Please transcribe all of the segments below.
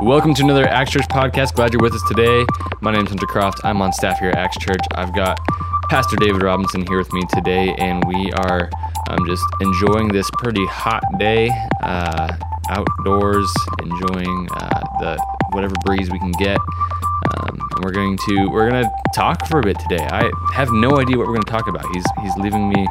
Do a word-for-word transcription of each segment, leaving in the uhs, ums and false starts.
Welcome to another Acts Church podcast. Glad you're with us today. My name is Hunter Croft. I'm on staff here at Acts Church. I've got Pastor David Robinson here with me today, and we are um, just enjoying this pretty hot day uh, outdoors, enjoying uh, the whatever breeze we can get. Um, and we're going to we're going to talk for a bit today. I have no idea what we're going to talk about. He's he's leaving me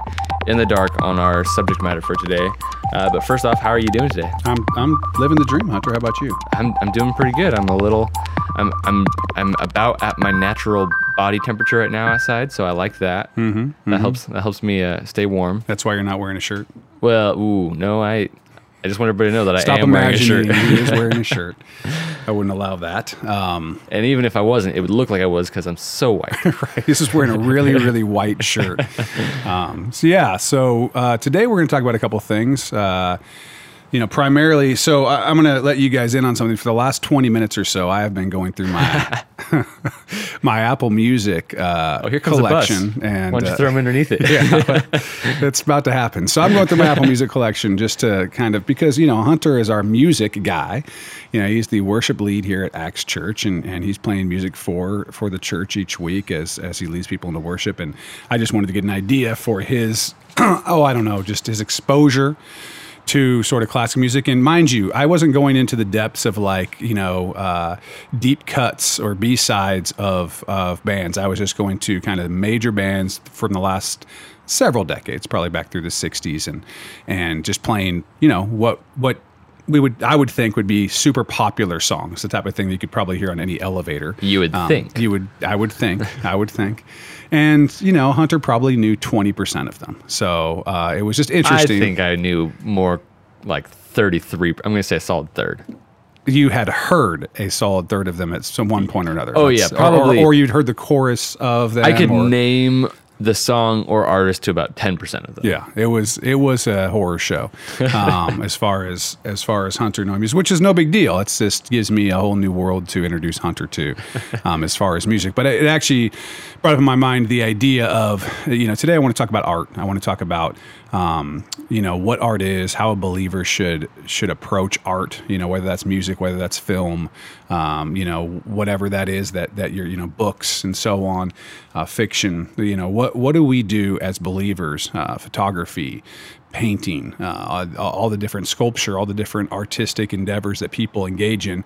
in the dark on our subject matter for today. Uh, but first off, how are you doing today? I'm I'm living the dream, Hunter. How about you? I'm I'm doing pretty good. I'm a little, I'm I'm I'm about at my natural body temperature right now outside, so I like that. Mm-hmm, mm-hmm. That helps. That helps me uh, stay warm. That's why you're not wearing a shirt. Well, ooh, no, I I just want everybody to know that Stop I am wearing a shirt. He is wearing a shirt. I wouldn't allow that. Um, and even if I wasn't, it would look like I was because I'm so white. Right. This is wearing a really, really white shirt. Um, so, yeah. So, uh, today we're going to talk about a couple of things. Uh, you know, primarily, so I, I'm going to let you guys in on something. For the last twenty minutes or so, I have been going through my my Apple Music uh, oh, here comes collection. A bus. And, Why don't you uh, throw them underneath it? Yeah, that's about to happen. So I'm going through my Apple Music collection just to kind of, because, you know, Hunter is our music guy. You know, he's the worship lead here at Acts Church, and, and he's playing music for for the church each week as, as he leads people into worship. And I just wanted to get an idea for his, oh, I don't know, just his exposure to sort of classic music. And mind you, I wasn't going into the depths of like, you know, uh, deep cuts or B-sides of, of bands. I was just going to kind of major bands from the last several decades, probably back through the sixties, and and just playing, you know, what what we would I would think would be super popular songs, the type of thing that you could probably hear on any elevator. You would um, think. You would I would think. I would think. And, you know, Hunter probably knew twenty percent of them. So uh, it was just interesting. I think I knew more like thirty-three. I'm going to say a solid third. You had heard a solid third of them at some one point or another. Oh, That's, yeah, probably. Or, or you'd heard the chorus of them. I could or, name the song or artist to about ten percent of them. Yeah, it was it was a horror show um, as far as as far as Hunter knowing music, which is no big deal. It's just gives me a whole new world to introduce Hunter to um, as far as music. But it, it actually brought up in my mind the idea of, you know, today I want to talk about art. I want to talk about, um, you know, what art is, how a believer should should approach art, you know, whether that's music, whether that's film, um, you know, whatever that is that, that you're, you know, books and so on, uh, fiction, you know, what What do we do as believers? Uh, photography, painting, uh, all, all the different sculpture, all the different artistic endeavors that people engage in.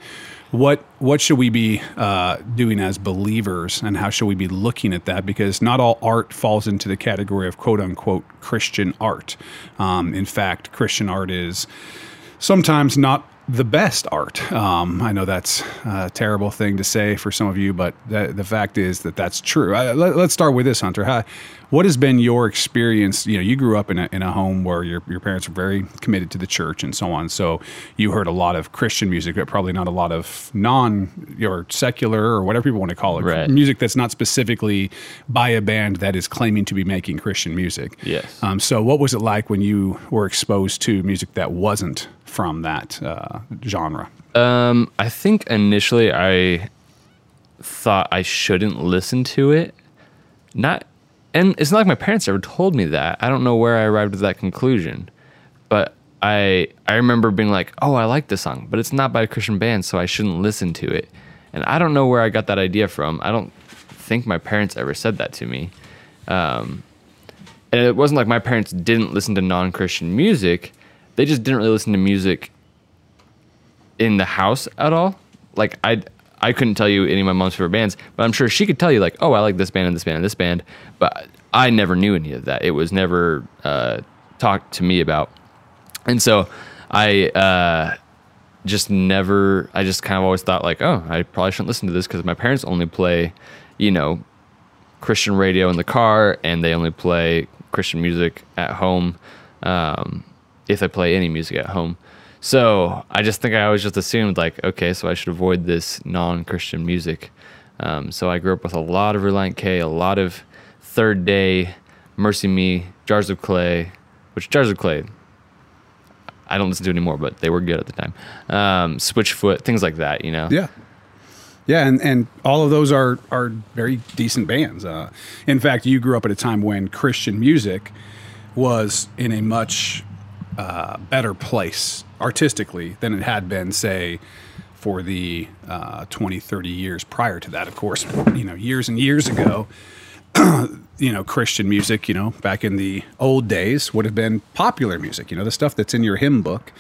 What what should we be uh, doing as believers, and how should we be looking at that? Because not all art falls into the category of quote unquote Christian art. Um, in fact, Christian art is sometimes not the best art. Um, I know that's a terrible thing to say for some of you, but th- the fact is that that's true. I, let, let's start with this, Hunter. Hi, what has been your experience? You know, you grew up in a, in a home where your, your parents were very committed to the church and so on. So you heard a lot of Christian music, but probably not a lot of non or secular or whatever people want to call it. Right. Music that's not specifically by a band that is claiming to be making Christian music. Yes. Um, so what was it like when you were exposed to music that wasn't from that uh, genre? Um, I think initially I thought I shouldn't listen to it. Not, and it's not like my parents ever told me that. I don't know where I arrived at that conclusion, but I I remember being like, oh, I like this song, but it's not by a Christian band, so I shouldn't listen to it. And I don't know where I got that idea from. I don't think my parents ever said that to me. Um, and it wasn't like my parents didn't listen to non-Christian music. They just didn't really listen to music in the house at all. Like, I I couldn't tell you any of my mom's favorite bands, but I'm sure she could tell you, like, oh, I like this band and this band and this band. But I never knew any of that. It was never uh, talked to me about. And so I uh, just never, I just kind of always thought, like, oh, I probably shouldn't listen to this because my parents only play, you know, Christian radio in the car, and they only play Christian music at home. Um if I play any music at home. So I just think I always just assumed, like, okay, so I should avoid this non-Christian music. Um, so I grew up with a lot of Relient K, a lot of Third Day, Mercy Me, Jars of Clay, which Jars of Clay, I don't listen to anymore, but they were good at the time. Um, Switchfoot, things like that, you know? Yeah. Yeah, and, and all of those are, are very decent bands. Uh, in fact, you grew up at a time when Christian music was in a much... Uh, better place artistically than it had been, say, for the uh, twenty, thirty years prior to that. Of course, you know, years and years ago, you know, Christian music, you know, back in the old days would have been popular music. You know, the stuff that's in your hymn book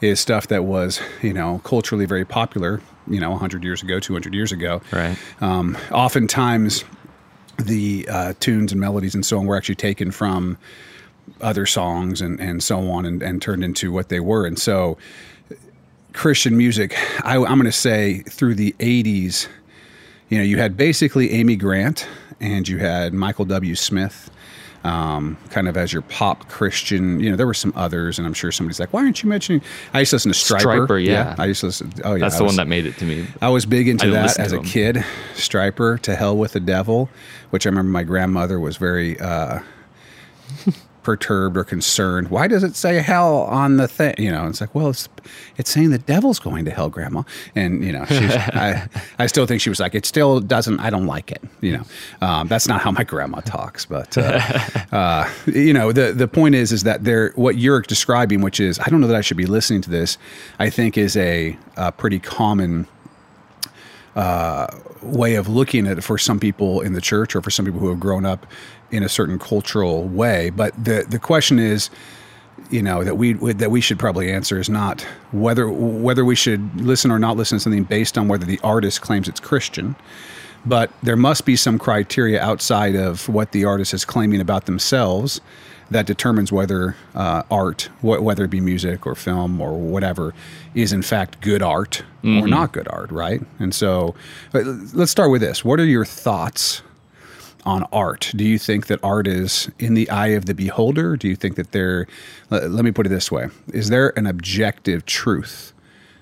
is stuff that was, you know, culturally very popular, you know, a hundred years ago, two hundred years ago. Right. Um, oftentimes the uh, tunes and melodies and so on were actually taken from other songs and, and so on and, and turned into what they were. And so Christian music, I, I'm going to say through the eighties, you know, you had basically Amy Grant and you had Michael W. Smith, um, kind of as your pop Christian. You know, there were some others, and I'm sure somebody's like, why aren't you mentioning? I used to listen to Stryper. Stryper, yeah. yeah. I used to listen. Oh, yeah. That's I the was, one that made it to me. I was big into that as a kid. Stryper, To Hell with the Devil, which I remember my grandmother was very uh, perturbed or concerned. Why does it say hell on the thing? You know, it's like, well, it's it's saying the devil's going to hell, Grandma. And, you know, she's, I, I still think she was like, it still doesn't, I don't like it. You know, um, that's not how my grandma talks. But, uh, uh, you know, the, the point is, is that there, what you're describing, which is, I don't know that I should be listening to this, I think is a, a pretty common uh, way of looking at it for some people in the church or for some people who have grown up in a certain cultural way. But the, the question is, you know, that we that we should probably answer is not whether whether we should listen or not listen to something based on whether the artist claims it's Christian, but there must be some criteria outside of what the artist is claiming about themselves that determines whether uh, art, wh- whether it be music or film or whatever, is in fact good art mm-hmm. or not good art, right? And so let's start with this. What are your thoughts on art? Do you think that art is in the eye of the beholder? Do you think that there, let, let me put it this way, is there an objective truth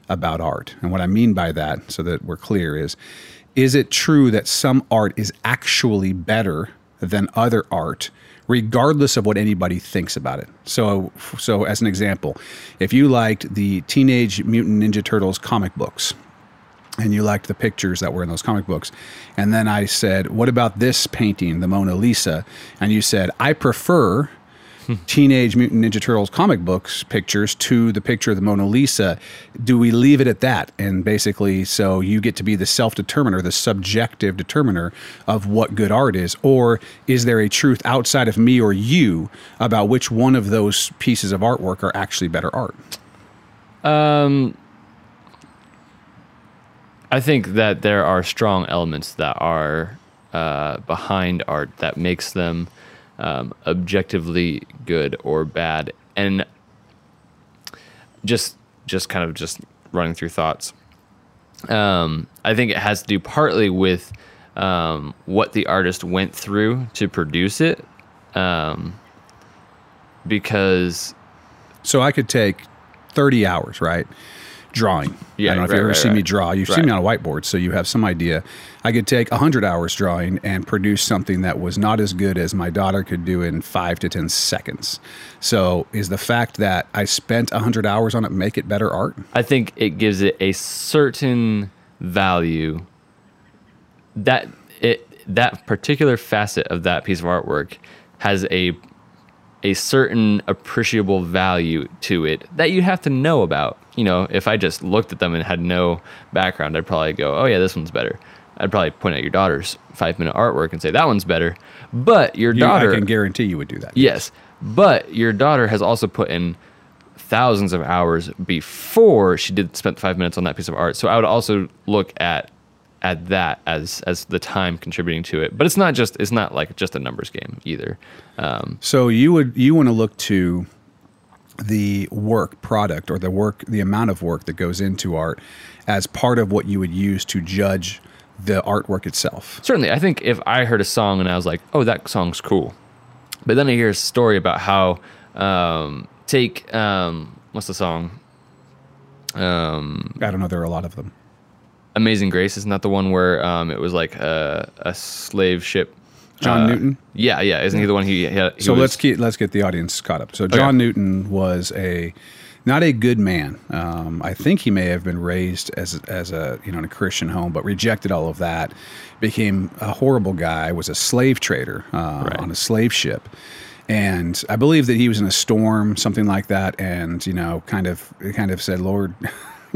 about art? And what I mean by that, so that we're clear, is, is it true that some art is actually better than other art, regardless of what anybody thinks about it? So, so as an example, if you liked the Teenage Mutant Ninja Turtles comic books, and you liked the pictures that were in those comic books, and then I said, what about this painting, the Mona Lisa? And you said, I prefer Teenage Mutant Ninja Turtles comic books pictures to the picture of the Mona Lisa. Do we leave it at that? And basically, so you get to be the self-determiner, the subjective determiner of what good art is, or is there a truth outside of me or you about which one of those pieces of artwork are actually better art? Um, I think that there are strong elements that are uh, behind art that makes them Um, objectively good or bad. And just just kind of just running through thoughts, um, I think it has to do partly with um, what the artist went through to produce it, um, because so I could take thirty hours, right, drawing. Yeah, I don't know right, if you've ever right, seen right. me draw. You've right. seen me on a whiteboard, so you have some idea. I could take a hundred hours drawing and produce something that was not as good as my daughter could do in five to ten seconds. So is the fact that I spent a hundred hours on it make it better art? I think it gives it a certain value. That it that particular facet of that piece of artwork has a a certain appreciable value to it that you have to know about. You know, if I just looked at them and had no background, I'd probably go, oh, yeah, this one's better. I'd probably point at your daughter's five-minute artwork and say, that one's better. But your daughter... You, I can guarantee you would do that. Yes. But your daughter has also put in thousands of hours before she did spend five minutes on that piece of art. So I would also look at at that as as the time contributing to it. But it's not just it's not like just a numbers game either. Um, so you would you want to look to... the work product or the work, the amount of work that goes into art as part of what you would use to judge the artwork itself. Certainly. I think if I heard a song and I was like, oh, that song's cool. But then I hear a story about how, um, take, um, what's the song? Um, I don't know. There are a lot of them. Amazing Grace. Isn't that the one where, um, it was like a, a slave ship? John uh, Newton? Yeah, yeah. Isn't he the one he, he, he So was... let's get, let's get the audience caught up. So John okay. Newton was a not a good man. Um, I think he may have been raised as, as a, you know, in a Christian home, but rejected all of that, became a horrible guy, was a slave trader uh, right. on a slave ship. And I believe that he was in a storm, something like that, and, you know, kind of kind of said, Lord...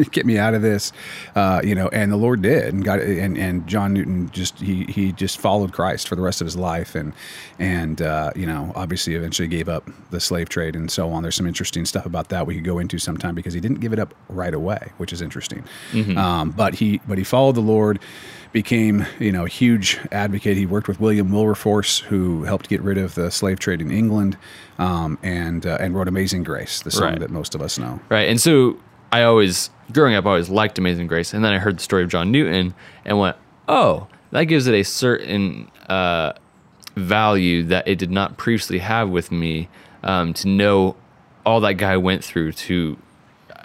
get me out of this, uh, you know. And the Lord did, and God, and, and John Newton just he he just followed Christ for the rest of his life, and and uh, you know, obviously eventually gave up the slave trade and so on. There's some interesting stuff about that we could go into sometime, because he didn't give it up right away, which is interesting. Mm-hmm. Um, but he but he followed the Lord, became, you know, a huge advocate. He worked with William Wilberforce, who helped get rid of the slave trade in England, um, and uh, and wrote Amazing Grace, the song right. that most of us know. Right. And so I always, growing up, I always liked Amazing Grace. And then I heard the story of John Newton and went, oh, that gives it a certain uh, value that it did not previously have with me, um, to know all that guy went through to,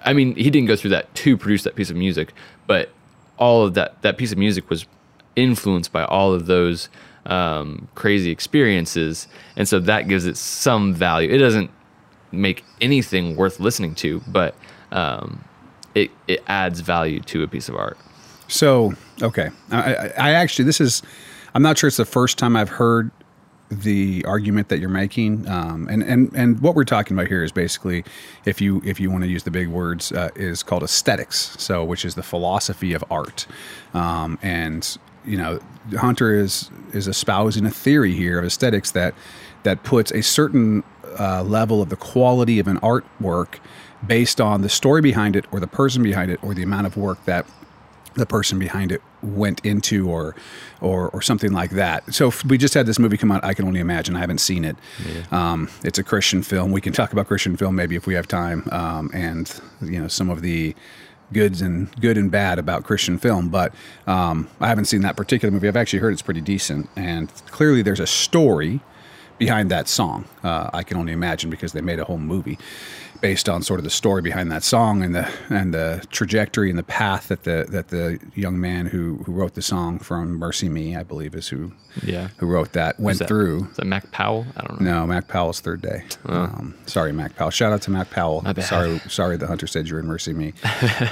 I mean, he didn't go through that to produce that piece of music, but all of that, that piece of music was influenced by all of those um, crazy experiences. And so that gives it some value. It doesn't make anything worth listening to, but um, it, it adds value to a piece of art. So, okay. I, I, I actually, this is, I'm not sure it's the first time I've heard the argument that you're making, um, and and and what we're talking about here is basically, if you if you want to use the big words, uh, is called aesthetics. So, which is the philosophy of art, um, and you know, Hunter is is espousing a theory here of aesthetics that that puts a certain uh, level of the quality of an artwork based on the story behind it, or the person behind it, or the amount of work that the person behind it went into, or, or, or something like that. So we just had this movie come out, I Can Only Imagine. I haven't seen it. Yeah. Um, it's a Christian film. We can talk about Christian film maybe if we have time, um, and you know, some of the goods and good and bad about Christian film. But um, I haven't seen that particular movie. I've actually heard it's pretty decent, and clearly there's a story behind that song. Uh, I Can Only Imagine, because they made a whole movie based on sort of the story behind that song, and the and the trajectory and the path that the that the young man who, who wrote the song from Mercy Me, I believe is who yeah. who wrote that, went that, through. Is that Mac Powell? I don't know. No, Mac Powell's Third Day. Oh. Um, sorry, Mac Powell. Shout out to Mac Powell. My bad. Sorry, sorry that Hunter said you're in Mercy Me.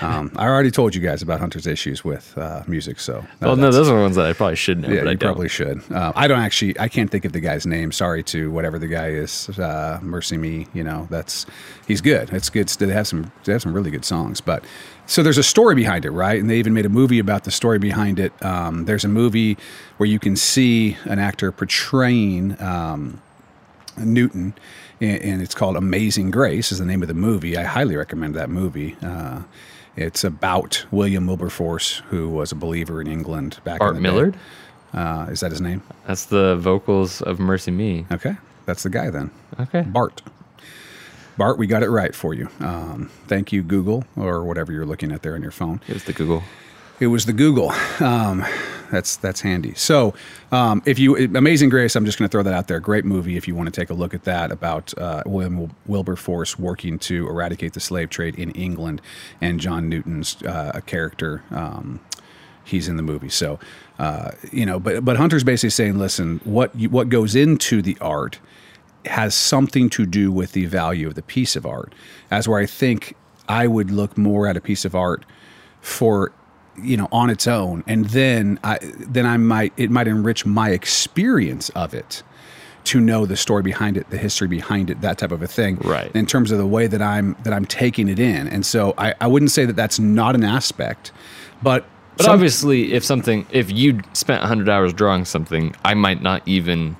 um, I already told you guys about Hunter's issues with uh, music, so. No, well, no, those are ones that I probably should know. Yeah, but you I probably should. Uh, I don't actually, I can't think of the guy's name. Sorry to whatever the guy is. Uh, Mercy Me, you know, that's, he He's good. It's good. They have some. They have some really good songs. But so there's a story behind it, right? And they even made a movie about the story behind it. Um, there's a movie where you can see an actor portraying um, Newton, and, and it's called Amazing Grace. Is the name of the movie. I highly recommend that movie. Uh, it's about William Wilberforce, who was a believer in England back. Bart in the Millard. Day. Uh, is that his name? That's the vocals of Mercy Me. Okay, that's the guy then. Okay, Bart. Bart, we got it right for you. Um, thank you, Google, or whatever you're looking at there on your phone. It was the Google. It was the Google. Um, that's that's handy. So, um, if you Amazing Grace, I'm just going to throw that out there. Great movie if you want to take a look at that, about uh, William Wilberforce working to eradicate the slave trade in England, and John Newton's uh, character. Um, he's in the movie, so uh, you know. But but Hunter's basically saying, listen, what you, what goes into the art has something to do with the value of the piece of art. As where I think I would look more at a piece of art for, you know, on its own, and then I then I might it might enrich my experience of it, to know the story behind it, the history behind it, that type of a thing. Right. In terms of the way that I'm that I'm taking it in, and so I, I wouldn't say that that's not an aspect, but but some, obviously, if something if you spent a hundred hours drawing something, I might not even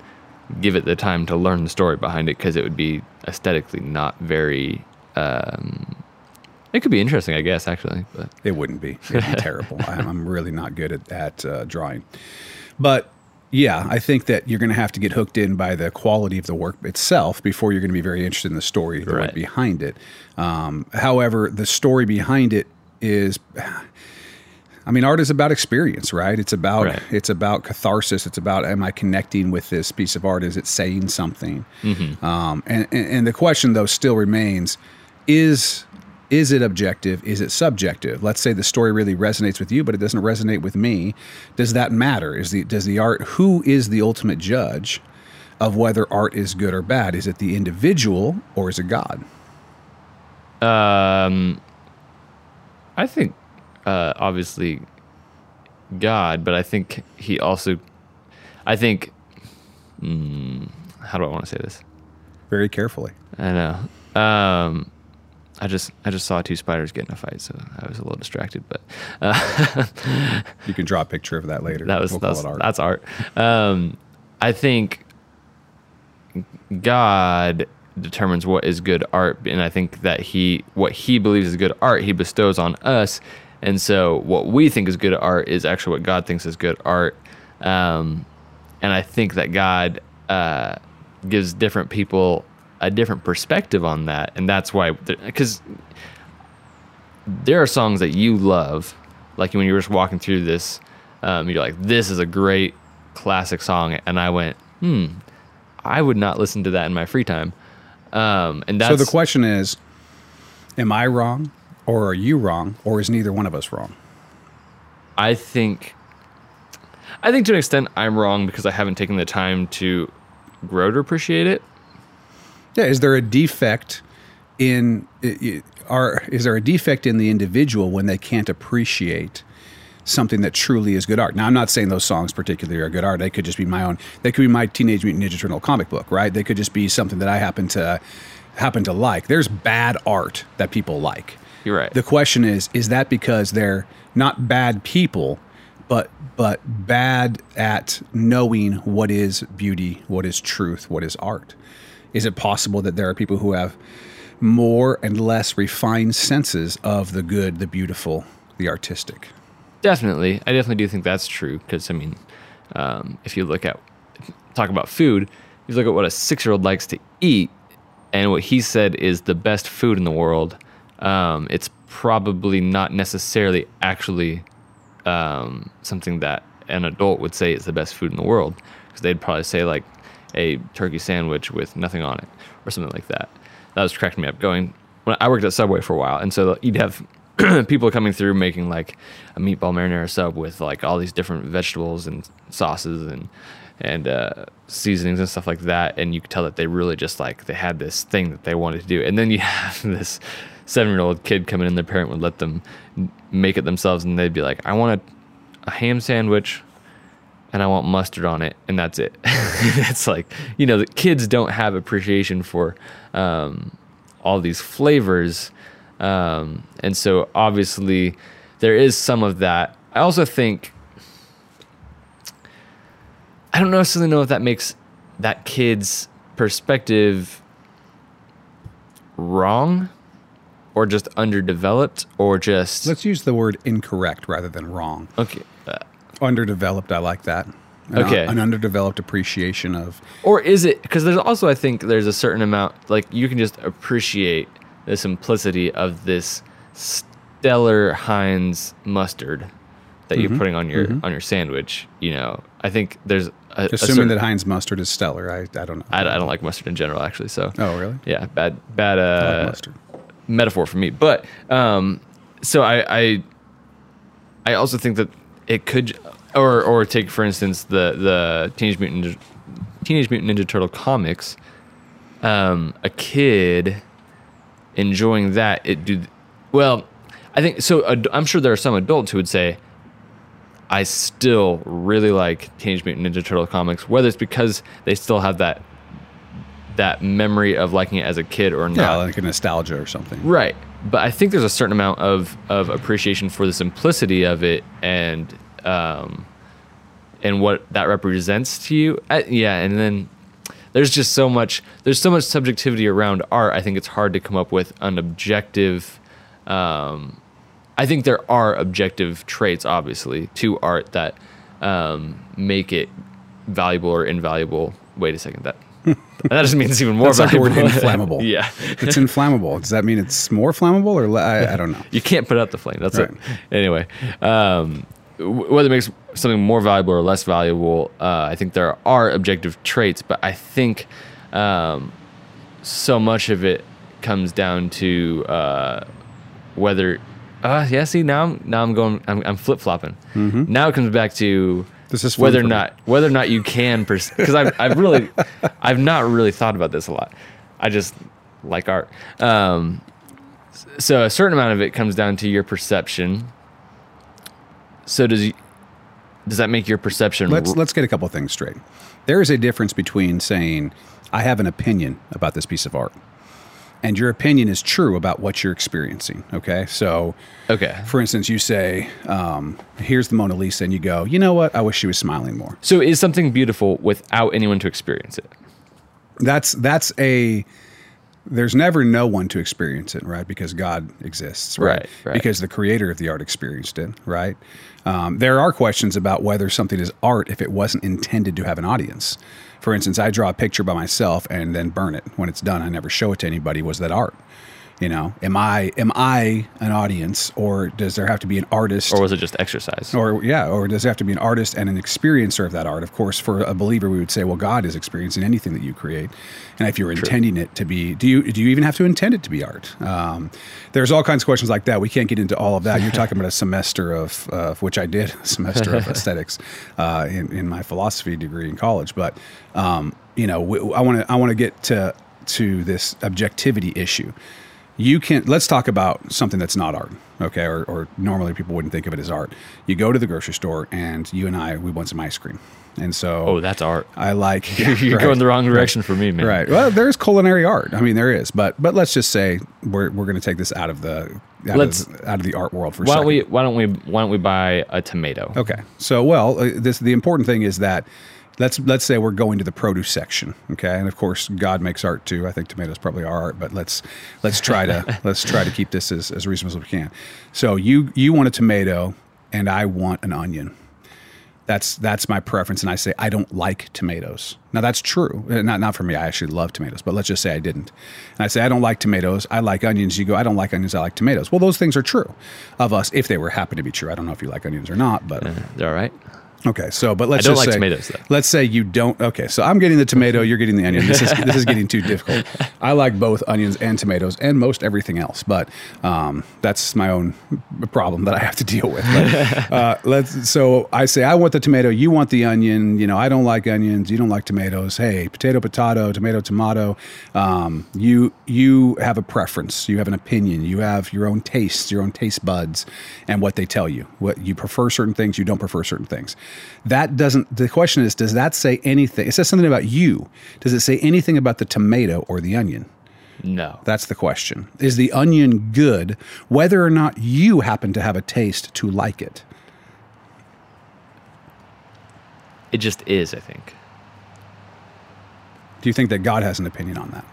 give it the time to learn the story behind it, because it would be aesthetically not very um it could be interesting, I guess, actually, but it wouldn't be, it'd be terrible. I'm really not good at, at uh, drawing, but yeah, I think that you're going to have to get hooked in by the quality of the work itself before you're going to be very interested in the story the right. behind it. Um however, the story behind it is, I mean, art is about experience, right? It's about right. it's about catharsis. It's about, am I connecting with this piece of art? Is it saying something? Mm-hmm. Um, and, and and the question, though, still remains: is is it objective? Is it subjective? Let's say the story really resonates with you, but it doesn't resonate with me. Does that matter? Is the does the art? Who is the ultimate judge of whether art is good or bad? Is it the individual, or is it God? Um, I think. Uh, obviously God, but I think he also, I think, mm, how do I want to say this? Very carefully. I know. Um, I just I just saw two spiders get in a fight, so I was a little distracted. But uh, you can draw a picture of that later. That was, we'll that was art. That's art. Um, I think God determines what is good art, and I think that he what he believes is good art, he bestows on us, and so what we think is good art is actually what God thinks is good art. Um, and I think that God uh, gives different people a different perspective on that, and that's why, because there are songs that you love, like when you were just walking through this, um, you're like, this is a great classic song, and I went, hmm, I would not listen to that in my free time. Um, and that's, so the question is, am I wrong, or are you wrong, or is neither one of us wrong? I think, I think to an extent I'm wrong because I haven't taken the time to grow to appreciate it. Yeah, is there a defect in are is there a defect in the individual when they can't appreciate something that truly is good art? Now, I'm not saying those songs particularly are good art. They could just be my own. They could be my Teenage Mutant Ninja Turtle comic book, right? They could just be something that I happen to happen to like. There's bad art that people like. You're right. The question is, is that because they're not bad people, but but bad at knowing what is beauty, what is truth, what is art? Is it possible that there are people who have more and less refined senses of the good, the beautiful, the artistic? Definitely. I definitely do think that's true because, I mean, um, if you look at, talk about food, if you look at what a six-year-old likes to eat and what he said is the best food in the world, um, it's probably not necessarily actually um, something that an adult would say is the best food in the world, because they'd probably say, like, a turkey sandwich with nothing on it or something like that. That was cracking me up going, when I worked at Subway for a while, and so you'd have people coming through making like a meatball marinara sub with like all these different vegetables and sauces and and uh, seasonings and stuff like that, and you could tell that they really just like, they had this thing that they wanted to do. And then you have this seven-year-old kid coming in, their parent would let them make it themselves, and they'd be like, I want a, a ham sandwich, and I want mustard on it, and that's it. It's like, you know, the kids don't have appreciation for um, all these flavors. Um, and so obviously there is some of that. I also think, I don't necessarily know if that makes that kid's perspective wrong or just underdeveloped or just... Let's use the word incorrect rather than wrong. Okay. Uh, Underdeveloped, I like that. An okay. Un- an underdeveloped appreciation of... Or is it... Because there's also, I think, there's a certain amount... Like, you can just appreciate the simplicity of this stellar Heinz mustard that mm-hmm. you're putting on your mm-hmm. on your sandwich, you know. I think there's... A, Assuming a certain, that Heinz mustard is stellar, I, I don't know. I, I don't like mustard in general, actually, so... Oh, really? Yeah, bad, bad uh, like mustard. Metaphor for me. But, um, so I, I, I also think that it could... Or, or take for instance the the Teenage Mutant Ninja, Teenage Mutant Ninja Turtle comics. Um, a kid enjoying that, it do well. I think so. Ad, I'm sure there are some adults who would say, "I still really like Teenage Mutant Ninja Turtle comics," whether it's because they still have that that memory of liking it as a kid or not, yeah, like a nostalgia or something, right? But I think there's a certain amount of of appreciation for the simplicity of it and. Um, and what that represents to you. Uh, yeah, and then there's just so much, there's so much subjectivity around art, I think it's hard to come up with an objective, um, I think there are objective traits, obviously, to art that um, make it valuable or invaluable. Wait a second, that that just means it's even more valuable. That's like the word inflammable. Yeah. It's inflammable. Does that mean it's more flammable or, le- I, I don't know. You can't put out the flame, that's right. It. Anyway, um... whether it makes something more valuable or less valuable, uh, I think there are objective traits, but I think um, so much of it comes down to uh, whether. Uh, yeah, see now I'm now I'm going I'm, I'm flip flopping. Mm-hmm. Now it comes back to this is whether or not me. whether or not you can because pers- I've I've really I've not really thought about this a lot. I just like art, um, so a certain amount of it comes down to your perception. So does you, does that make your perception... Let's r- let's get a couple of things straight. There is a difference between saying, I have an opinion about this piece of art, and your opinion is true about what you're experiencing, okay? So, okay. for instance, you say, um, here's the Mona Lisa, and you go, you know what? I wish she was smiling more. So is something beautiful without anyone to experience it? That's that's a... There's never no one to experience it, right? Because God exists, right? Right, right. Because the creator of the art experienced it, right? Um, there are questions about whether something is art if it wasn't intended to have an audience. For instance, I draw a picture by myself and then burn it. When it's done, I never show it to anybody. Was that art? You know, am I am I an audience, or does there have to be an artist? Or was it just exercise? Or yeah, or does it have to be an artist and an experiencer of that art? Of course, for a believer, we would say, well, God is experiencing anything that you create, and if you're True. intending it to be, do you do you even have to intend it to be art? Um, there's all kinds of questions like that. We can't get into all of that. You're talking about a semester of, uh, of which I did a semester of aesthetics uh, in, in my philosophy degree in college, but um, you know, we, I want to I want to get to to this objectivity issue. You can, let's talk about something that's not art, okay? Or, or normally people wouldn't think of it as art. You go to the grocery store and you and I, we want some ice cream. And so... Oh, that's art. I like... Yeah, You're right, going the wrong direction right, for me, man. Right. Well, there's culinary art. I mean, there is. But but let's just say we're we're going to take this out of the out, let's, of, out of the art world for a second. We, why don't we Why don't we buy a tomato? Okay. So, well, this the important thing is that Let's let's say we're going to the produce section, okay? And of course, God makes art too. I think tomatoes probably are art, but let's let's try to let's try to keep this as, as reasonable as we can. So you you want a tomato, and I want an onion. That's that's my preference, and I say I don't like tomatoes. Now that's true. Not not for me. I actually love tomatoes, but let's just say I didn't. And I say I don't like tomatoes. I like onions. You go, I don't like onions. I like tomatoes. Well, those things are true of us if they were happen to be true. I don't know if you like onions or not, but uh, they're all right. Okay, so but let's I don't just like say tomatoes, though. Let's say you don't. Okay, so I'm getting the tomato, you're getting the onion. This is this is getting too difficult. I like both onions and tomatoes and most everything else, but um, that's my own problem that I have to deal with. But, uh, let's. So I say I want the tomato, you want the onion. You know, I don't like onions, you don't like tomatoes. Hey, potato, potato, tomato, tomato. Um, you you have a preference, you have an opinion, you have your own tastes, your own taste buds, and what they tell you. What you prefer certain things, you don't prefer certain things. That doesn't, the question is, does that say anything? It says something about you. Does it say anything about the tomato or the onion? No. That's the question. Is the onion good, whether or not you happen to have a taste to like it? It just is, I think. Do you think that God has an opinion on that?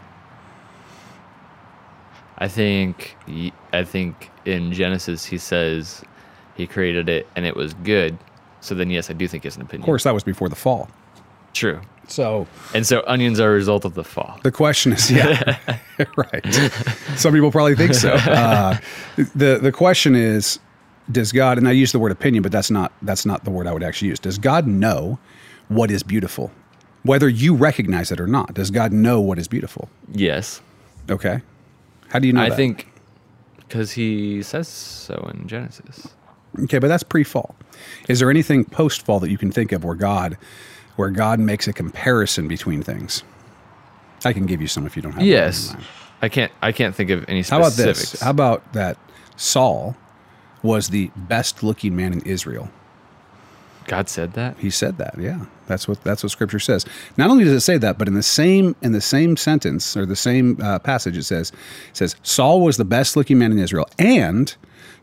I think, I think in Genesis, he says he created it and it was good. So then, yes, I do think it's an opinion. Of course, that was before the fall. True. So and so, onions are a result of the fall. The question is, yeah, right. Some people probably think so. Uh, the The question is, does God? And I use the word opinion, but that's not that's not the word I would actually use. Does God know what is beautiful, whether you recognize it or not? Does God know what is beautiful? Yes. Okay. How do you know? I that? think because He says so in Genesis. Okay, but that's pre-fall. Is there anything post-fall that you can think of where God, where God makes a comparison between things? I can give you some if you don't have. Yes, I can't. I can't think of any specifics. How about this? How about that? Saul was the best-looking man in Israel. God said that? He said that. Yeah, that's what that's what Scripture says. Not only does it say that, but in the same in the same sentence or the same uh, passage, it says it says Saul was the best-looking man in Israel and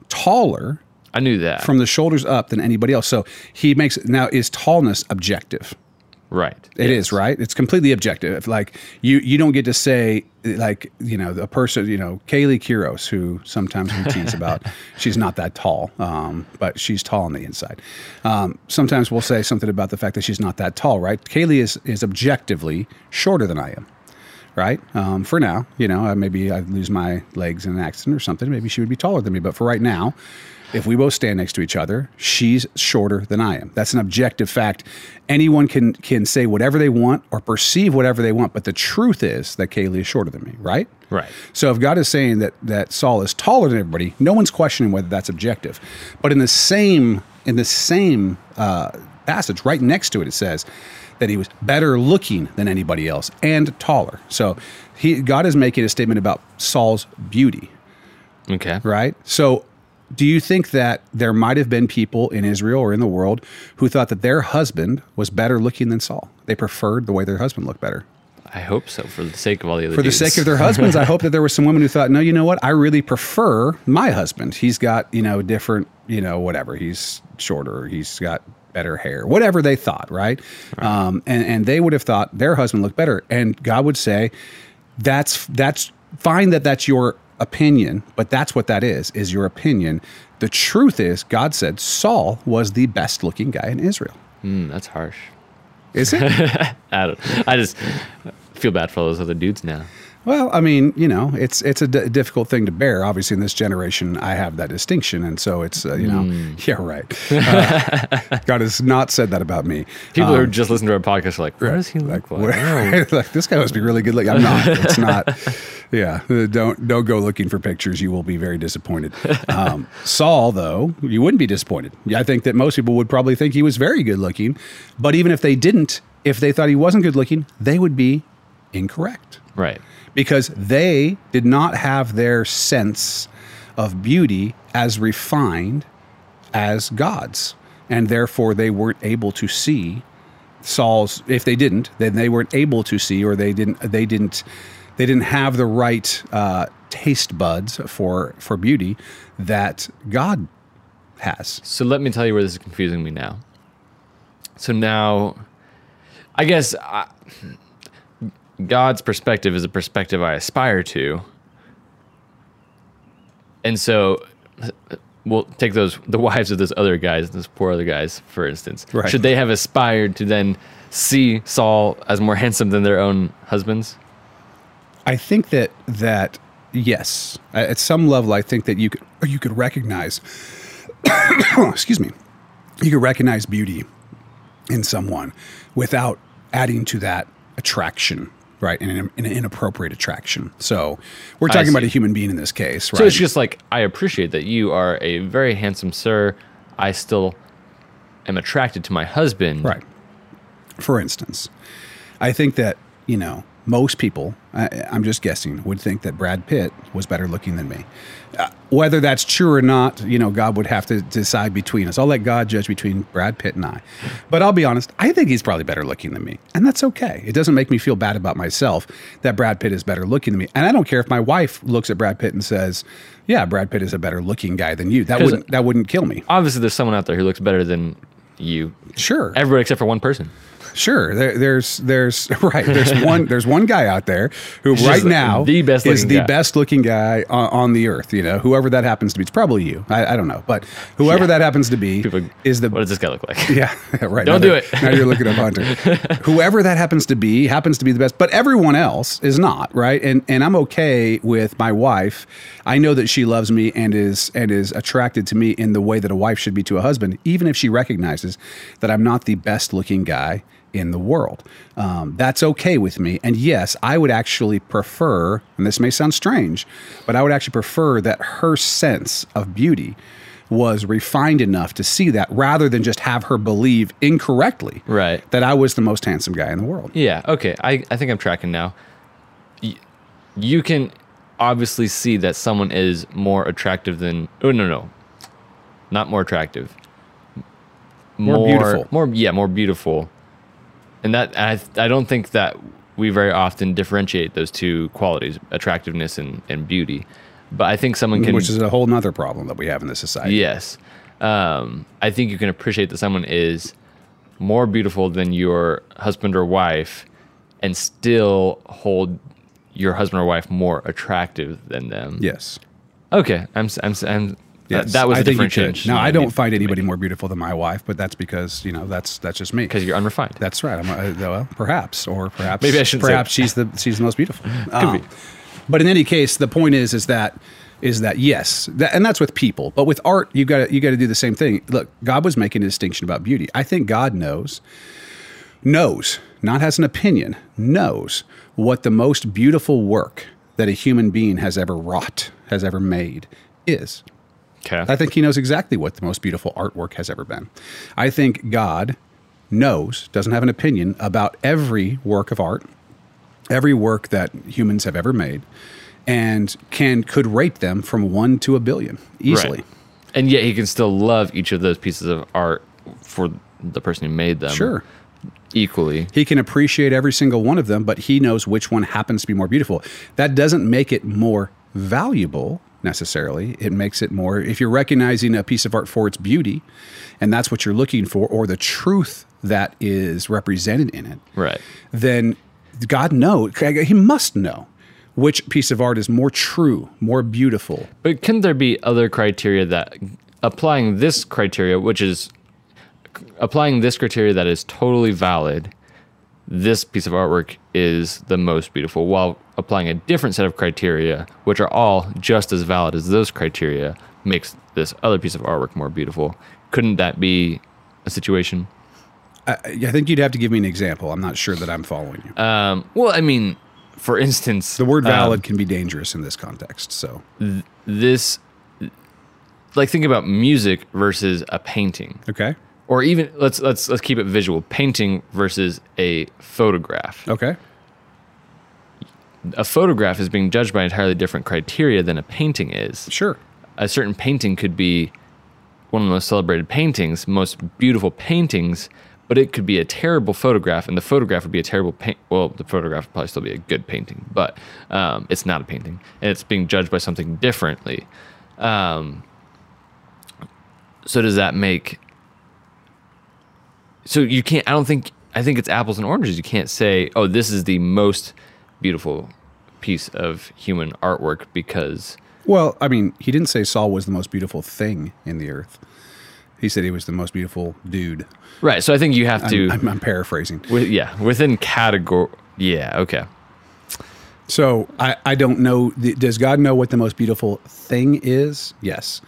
taller. I knew that. From the shoulders up than anybody else. So he makes, now is tallness objective? Right. It yes. is, right? It's completely objective. Like you you don't get to say, like, you know, a person, you know, Kaylee Kuros, who sometimes we tease about, she's not that tall, um, but she's tall on the inside. Um, sometimes we'll say something about the fact that she's not that tall, right? Kaylee is, is objectively shorter than I am. Right? Um, for now, you know, maybe I lose my legs in an accident or something. Maybe she would be taller than me. But for right now, if we both stand next to each other, she's shorter than I am. That's an objective fact. Anyone can can say whatever they want or perceive whatever they want. But the truth is that Kaylee is shorter than me, right? Right. So if God is saying that that Saul is taller than everybody, no one's questioning whether that's objective. But in the same in the same uh, passage, right next to it, it says that he was better looking than anybody else and taller. So he, God is making a statement about Saul's beauty. Okay. Right? So do you think that there might have been people in Israel or in the world who thought that their husband was better looking than Saul? They preferred the way their husband looked better. I hope so, for the sake of all the other For dudes. the sake of their husbands. I hope that there were some women who thought, no, you know what? I really prefer my husband. He's got, you know, different, you know, whatever. He's shorter. He's got better hair. Whatever they thought, right? right. Um, and, and they would have thought their husband looked better. And God would say, that's that's fine that that's your opinion, but that's what that is, is your opinion. The truth is, God said Saul was the best looking guy in Israel. Mm, that's harsh. Is it? I don't. I just feel bad for all those other dudes now. Well, I mean, you know, it's it's a d- difficult thing to bear. Obviously, in this generation, I have that distinction, and so it's uh, you know, mm. yeah, right. Uh, God has not said that about me. People um, who just listen to our podcast are like, "What right, does he look like?" like, like? Right, like, this guy must be really good looking. I'm not. It's not. Yeah, don't don't go looking for pictures. You will be very disappointed. Um, Saul, though, you wouldn't be disappointed. I think that most people would probably think he was very good looking, but even if they didn't, if they thought he wasn't good looking, they would be incorrect. Right. Because they did not have their sense of beauty as refined as God's. And therefore, they weren't able to see Saul's, if they didn't, then they weren't able to see, or they didn't, they didn't, they didn't have the right uh, taste buds for, for beauty that God has. So let me tell you where this is confusing me now. So now, I guess... I, God's perspective is a perspective I aspire to. And so we'll take those, the wives of those other guys, those poor other guys, for instance. Right. Should they have aspired to then see Saul as more handsome than their own husbands? I think that, that yes. At some level, I think that you could, you could recognize, excuse me, you could recognize beauty in someone without adding to that attraction. Right, in an, in an inappropriate attraction. So we're talking about a human being in this case, right? So it's just like, I appreciate that you are a very handsome sir. I still am attracted to my husband. Right. For instance, I think that, you know, most people, I, I'm just guessing, would think that Brad Pitt was better looking than me. Uh, whether that's true or not, you know, God would have to decide between us. I'll let God judge between Brad Pitt and I. But I'll be honest, I think he's probably better looking than me. And that's okay. It doesn't make me feel bad about myself that Brad Pitt is better looking than me. And I don't care if my wife looks at Brad Pitt and says, yeah, Brad Pitt is a better looking guy than you. That wouldn't that wouldn't kill me. Obviously, there's someone out there who looks better than you. Sure. Everybody except for one person. Sure, there, there's there's right there's one there's one guy out there who He's right now the best is the guy. best looking guy on, on the earth. You know, whoever that happens to be, it's probably you. I, I don't know, but whoever yeah. that happens to be People, is the. What does this guy look like? Yeah, right. Don't do it. Now you're looking up Hunter. Whoever that happens to be happens to be the best, but everyone else is not, right? And and I'm okay with my wife. I know that she loves me and is and is attracted to me in the way that a wife should be to a husband, even if she recognizes that I'm not the best looking guy in the world. Um, that's okay with me. And yes, I would actually prefer, and this may sound strange, but I would actually prefer that her sense of beauty was refined enough to see that rather than just have her believe incorrectly right. that I was the most handsome guy in the world. Yeah. Okay. I, I think I'm tracking now. Y- you can obviously see that someone is more attractive than, oh, no, no, not more attractive. More, more beautiful. More, yeah, more beautiful. And that I I don't think that we very often differentiate those two qualities, attractiveness and, and beauty. But I think someone can... Which is a whole nother problem that we have in this society. Yes. Um, I think you can appreciate that someone is more beautiful than your husband or wife and still hold your husband or wife more attractive than them. Yes. Okay. I'm... I'm, I'm Yes, that was I a different change. Now, I don't find anybody more beautiful than my wife, but that's because, you know, that's that's just me. Because you're unrefined. That's right. I'm, uh, well, perhaps, or perhaps Maybe I should perhaps say. she's the she's the most beautiful. Um, Could be. But in any case, the point is is that is that yes, that, and that's with people. But with art, you got you got to do the same thing. Look, God was making a distinction about beauty. I think God knows knows, not has an opinion, knows what the most beautiful work that a human being has ever wrought, has ever made is. Okay. I think he knows exactly what the most beautiful artwork has ever been. I think God knows, doesn't have an opinion about every work of art, every work that humans have ever made, and can could rate them from one to a billion easily. Right. And yet he can still love each of those pieces of art for the person who made them. Sure. equally. He can appreciate every single one of them, but he knows which one happens to be more beautiful. That doesn't make it more valuable necessarily. It makes it more, if you're recognizing a piece of art for its beauty, and that's what you're looking for, or the truth that is represented in it, right? Then God knows, he must know which piece of art is more true, more beautiful. But can there be other criteria that, applying this criteria, which is, applying this criteria that is totally valid, this piece of artwork is the most beautiful, while applying a different set of criteria, which are all just as valid as those criteria, makes this other piece of artwork more beautiful? Couldn't that be a situation? I, I think you'd have to give me an example. I'm not sure that I'm following you. Um, well, I mean, for instance... The word valid um, can be dangerous in this context, so... Th- this... Like, think about music versus a painting. Okay. Or even, let's let's let's keep it visual. Painting versus a photograph. Okay. A photograph is being judged by entirely different criteria than a painting is. Sure. A certain painting could be one of the most celebrated paintings, most beautiful paintings, but it could be a terrible photograph, and the photograph would be a terrible paint. Well, the photograph would probably still be a good painting, but um, it's not a painting, and it's being judged by something differently. Um, so does that make... So you can't, I don't think, I think it's apples and oranges. You can't say, oh, this is the most beautiful piece of human artwork because... Well, I mean, he didn't say Saul was the most beautiful thing in the earth. He said he was the most beautiful dude. Right, so I think you have to... I'm, I'm, I'm paraphrasing. With, yeah, within category... Yeah, okay. So I, I don't know, does God know what the most beautiful thing is? Yes.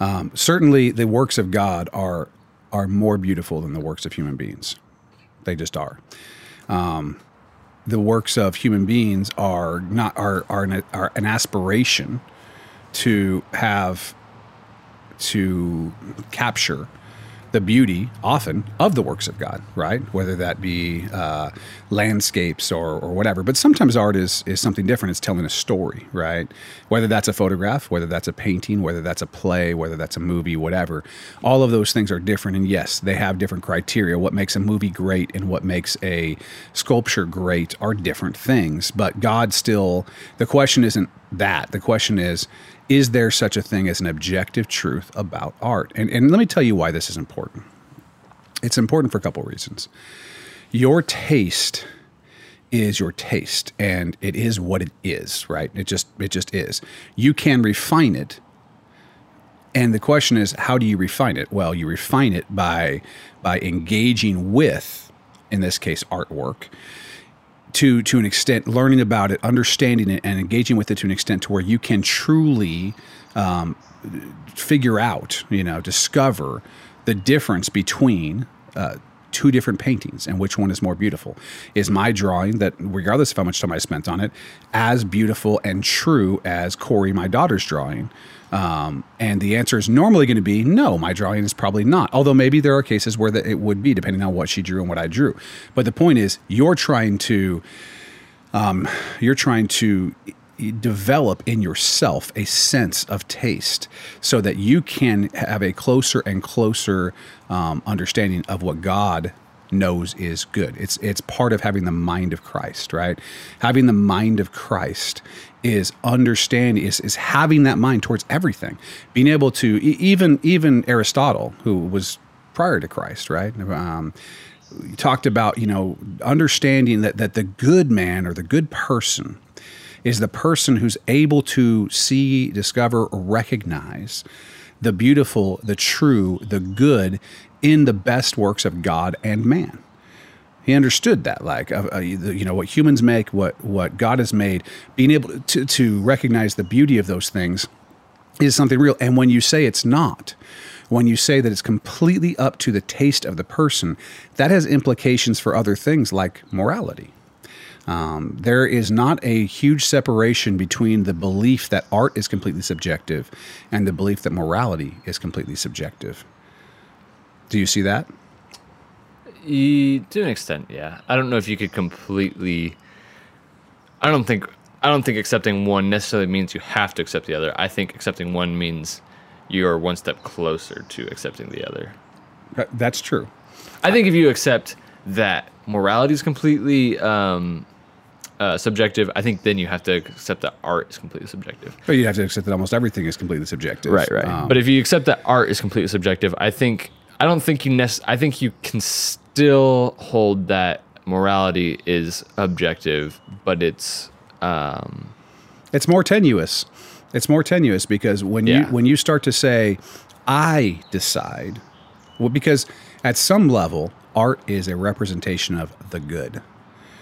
Um, certainly the works of God are... are more beautiful than the works of human beings. They just are. Um, the works of human beings are not are are an, are an aspiration to have to capture the beauty often of the works of God, right? Whether that be uh, landscapes or or whatever. But sometimes art is is something different. It's telling a story, right? Whether that's a photograph, whether that's a painting, whether that's a play, whether that's a movie, whatever. All of those things are different. And yes, they have different criteria. What makes a movie great and what makes a sculpture great are different things. But God still, the question isn't that. The question is, is there such a thing as an objective truth about art? And, and let me tell you why this is important. It's important for a couple reasons. Your taste is your taste, and it is what it is, right? It just it just is. You can refine it, and the question is, how do you refine it? Well, you refine it by by engaging with, in this case, artwork, to to an extent, learning about it, understanding it, and engaging with it to an extent to where you can truly um, figure out, you know, discover the difference between uh, two different paintings and which one is more beautiful. Is my drawing, that regardless of how much time I spent on it, as beautiful and true as Corey, my daughter's drawing? Um, and the answer is normally going to be no, my drawing is probably not. Although maybe there are cases where that it would be, depending on what she drew and what I drew. But the point is, you're trying to, um, you're trying to develop in yourself a sense of taste so that you can have a closer and closer um, understanding of what God knows is good. It's it's part of having the mind of Christ, right? Having the mind of Christ is understanding, is, is having that mind towards everything. Being able to, even even Aristotle, who was prior to Christ, right? Um, talked about, you know, understanding that that the good man or the good person is the person who's able to see, discover, or recognize the beautiful, the true, the good in the best works of God and man. He understood that, like, uh, uh, you know, what humans make, what what God has made, being able to, to recognize the beauty of those things is something real. And when you say it's not, when you say that it's completely up to the taste of the person, that has implications for other things like morality. Um, there is not a huge separation between the belief that art is completely subjective and the belief that morality is completely subjective. Do you see that? E, to an extent, yeah. I don't know if you could completely. I don't think. I don't think accepting one necessarily means you have to accept the other. I think accepting one means you're one step closer to accepting the other. That's true. I think if you accept that morality is completely um, uh, subjective, I think then you have to accept that art is completely subjective. But you have to accept that almost everything is completely subjective. Right, right. Um, but if you accept that art is completely subjective, I think I don't think you nec- I think you can still hold that morality is objective, but it's um, it's more tenuous. It's more tenuous because when yeah. you when you start to say, I decide, well, because at some level, art is a representation of the good,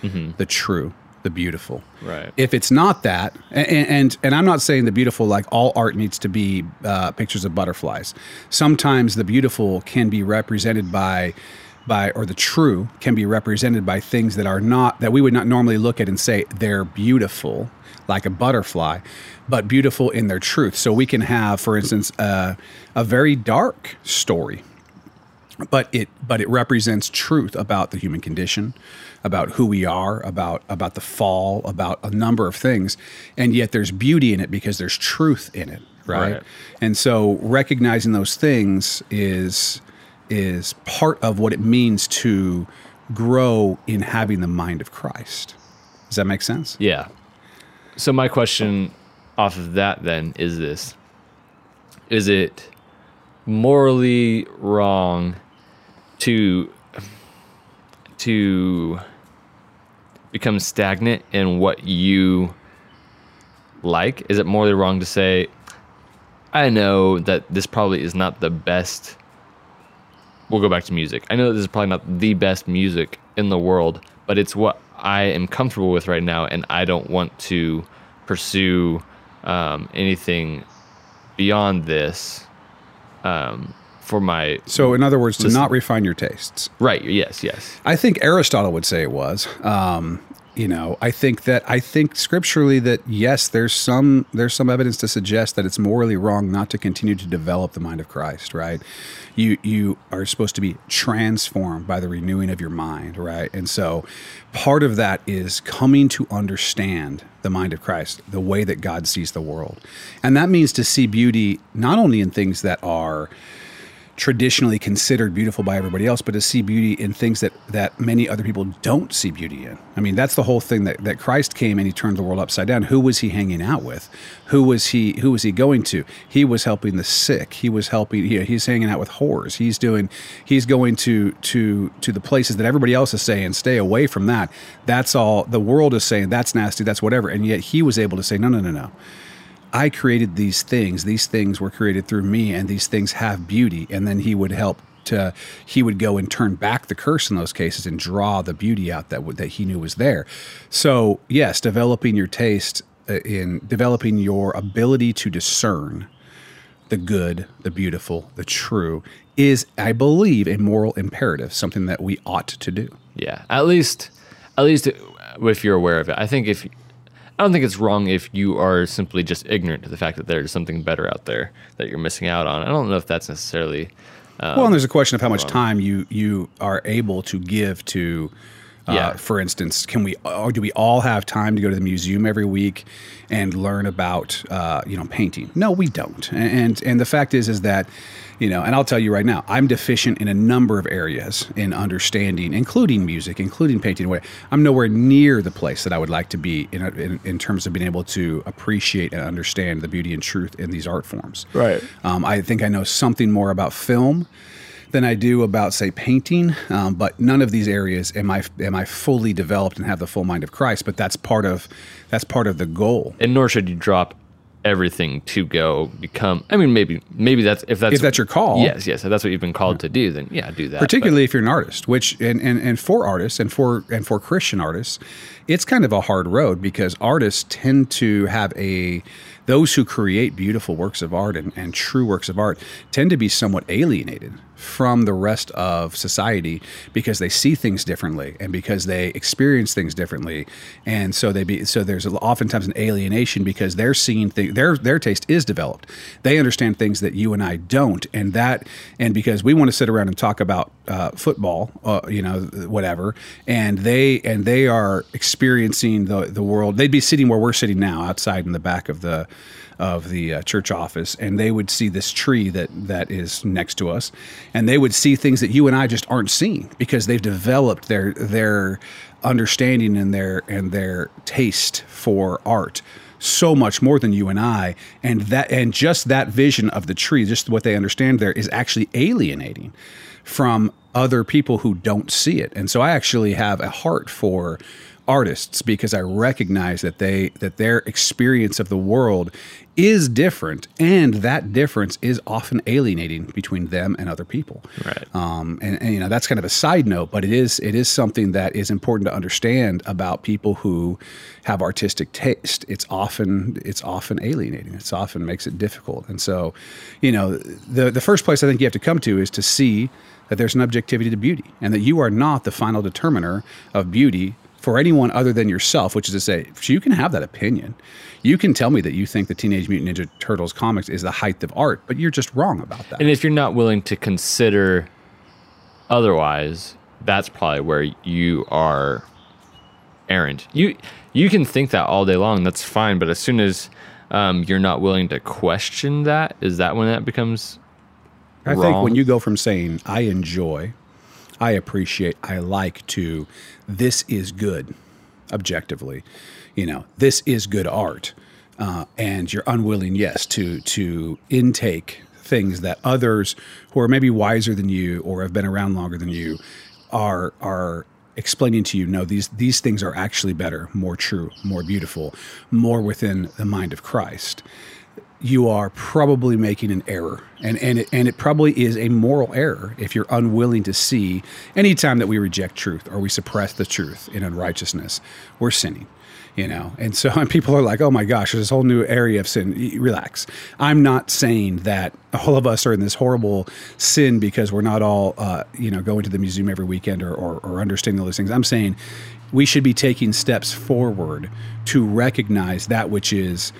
mm-hmm. the true, the beautiful. Right. If it's not that, and, and and I'm not saying the beautiful, like all art needs to be uh, pictures of butterflies. Sometimes the beautiful can be represented by, by or the true can be represented by things that are not, that we would not normally look at and say they're beautiful, like a butterfly, but beautiful in their truth. So we can have, for instance, uh, a very dark story, but it but it represents truth about the human condition, about who we are, about about the fall, about a number of things, and yet there's beauty in it because there's truth in it, right? right. And so recognizing those things is is part of what it means to grow in having the mind of Christ. Does that make sense? Yeah. So my question off of that then is this: is it morally wrong to to become stagnant in what you like? Is it morally wrong to say, I know that this probably is not the best, we'll go back to music, I know this is probably not the best music in the world, but it's what I am comfortable with right now, and I don't want to pursue um, anything beyond this um, for my... So, in other words, listen. to not refine your tastes. Right, yes, yes. I think Aristotle would say it was. Um, you know, I think that, I think scripturally that, yes, there's some, there's some evidence to suggest that it's morally wrong not to continue to develop the mind of Christ, right? You, you are supposed to be transformed by the renewing of your mind, right? And so part of that is coming to understand the mind of Christ, the way that God sees the world. And that means to see beauty not only in things that are traditionally considered beautiful by everybody else, but to see beauty in things that, that many other people don't see beauty in. I mean, that's the whole thing that, that Christ came and he turned the world upside down. Who was he hanging out with? Who was he, who was he going to? He was helping the sick. He was helping, you know, he's hanging out with whores. He's doing, he's going to, to, to the places that everybody else is saying, stay away from that. That's all the world is saying. That's nasty. That's whatever. And yet he was able to say, no, no, no, no. I created these things, these things were created through me, and these things have beauty. And then he would help to, he would go and turn back the curse in those cases and draw the beauty out that that he knew was there. So yes, developing your taste, in developing your ability to discern the good, the beautiful, the true is, I believe, a moral imperative, something that we ought to do. Yeah, at least, at least if you're aware of it. I think if... I don't think it's wrong if you are simply just ignorant to the fact that there's something better out there that you're missing out on. I don't know if that's necessarily um, well. And there's a question of how wrong. much time you you are able to give to. Uh, yeah. For instance, can we or do we all have time to go to the museum every week and learn about uh, you know painting? No, we don't. And, and and the fact is is that you know, and I'll tell you right now, I'm deficient in a number of areas in understanding, including music, including painting. I'm nowhere near the place that I would like to be in in, in terms of being able to appreciate and understand the beauty and truth in these art forms. Right. Um, I think I know something more about film than I do about, say, painting, um, but none of these areas am I am I fully developed and have the full mind of Christ. But that's part of that's part of the goal. And nor should you drop everything to go become. I mean, maybe maybe that's if that's if that's your call. Yes, yes. If that's what you've been called yeah. to do, then yeah, do that. Particularly but. if you're an artist, which and, and and for artists and for and for Christian artists, it's kind of a hard road because artists tend to have a. Those who create beautiful works of art and, and true works of art tend to be somewhat alienated from the rest of society because they see things differently and because they experience things differently, and so they be so there's oftentimes an alienation because they're seeing things, their their taste is developed, they understand things that you and I don't, and that and because we want to sit around and talk about uh, football, uh, you know, whatever, and they and they are experiencing the the world. They'd be sitting where we're sitting now, outside in the back of the. of the uh, church office, and they would see this tree that that is next to us, and they would see things that you and I just aren't seeing because they've developed their their understanding and their and their taste for art so much more than you and I, and that and just that vision of the tree, just what they understand there, is actually alienating from other people who don't see it. And so I actually have a heart for artists because I recognize that they that their experience of the world is different, and that difference is often alienating between them and other people. Right. Um, and, and you know, that's kind of a side note, but it is it is something that is important to understand about people who have artistic taste. It's often it's often alienating. It's often makes it difficult. And so, you know, the the first place I think you have to come to is to see that there's an objectivity to beauty, and that you are not the final determiner of beauty for anyone other than yourself, which is to say, you can have that opinion. You can tell me that you think the Teenage Mutant Ninja Turtles comics is the height of art, but you're just wrong about that. And if you're not willing to consider otherwise, that's probably where you are errant. You you can think that all day long, that's fine, but as soon as um, you're not willing to question that, is that when that becomes I wrong? Think when you go from saying, I enjoy, I appreciate, I like, to this is good, objectively, you know, this is good art, uh, and you're unwilling, yes, to to intake things that others who are maybe wiser than you or have been around longer than you are are explaining to you, no, these these things are actually better, more true, more beautiful, more within the mind of Christ. You are probably making an error, and and it, and it probably is a moral error if you're unwilling to see any time that we reject truth or we suppress the truth in unrighteousness, we're sinning, you know. And so and people are like, oh my gosh, there's this whole new area of sin. Relax. I'm not saying that all of us are in this horrible sin because we're not all, uh, you know, going to the museum every weekend or, or, or understanding all those things. I'm saying we should be taking steps forward to recognize that which is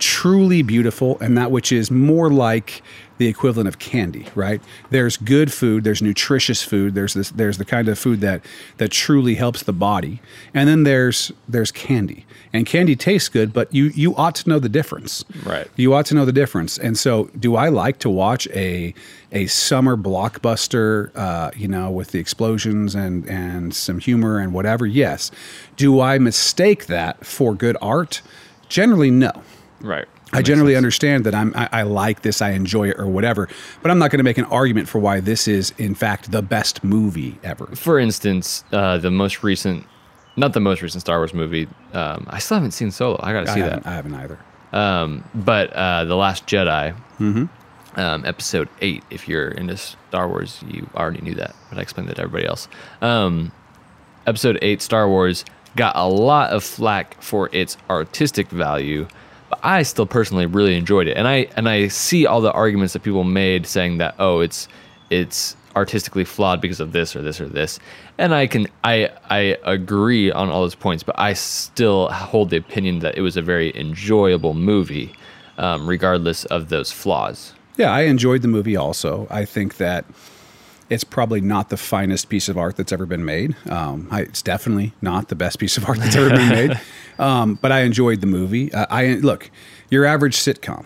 truly beautiful, and that which is more like the equivalent of candy, right? There's good food, there's nutritious food, there's this, there's the kind of food that that truly helps the body, and then there's there's candy, and candy tastes good, but you you ought to know the difference, right? You ought to know the difference, and so do I like to watch a a summer blockbuster, uh, you know, with the explosions and and some humor and whatever? Yes. Do I mistake that for good art? Generally, no. Right. That I generally sense. Understand that I'm, I, I like this, I enjoy it or whatever, but I'm not going to make an argument for why this is, in fact, the best movie ever. For instance, uh, the most recent, not the most recent Star Wars movie, um, I still haven't seen Solo. I got to see I that. I haven't either. Um, but uh, The Last Jedi, mm-hmm. um, episode eight, if you're into Star Wars, you already knew that, but I explained that to everybody else. Um, episode eight, Star Wars, got a lot of flack for its artistic value, but I still personally really enjoyed it. And I and I see all the arguments that people made saying that, oh, it's it's artistically flawed because of this or this or this. And I can I I agree on all those points, but I still hold the opinion that it was a very enjoyable movie, um, regardless of those flaws. Yeah, I enjoyed the movie also. I think that it's probably not the finest piece of art that's ever been made. Um, I, it's definitely not the best piece of art that's ever been made. Um, but I enjoyed the movie. Uh, I look, your average sitcom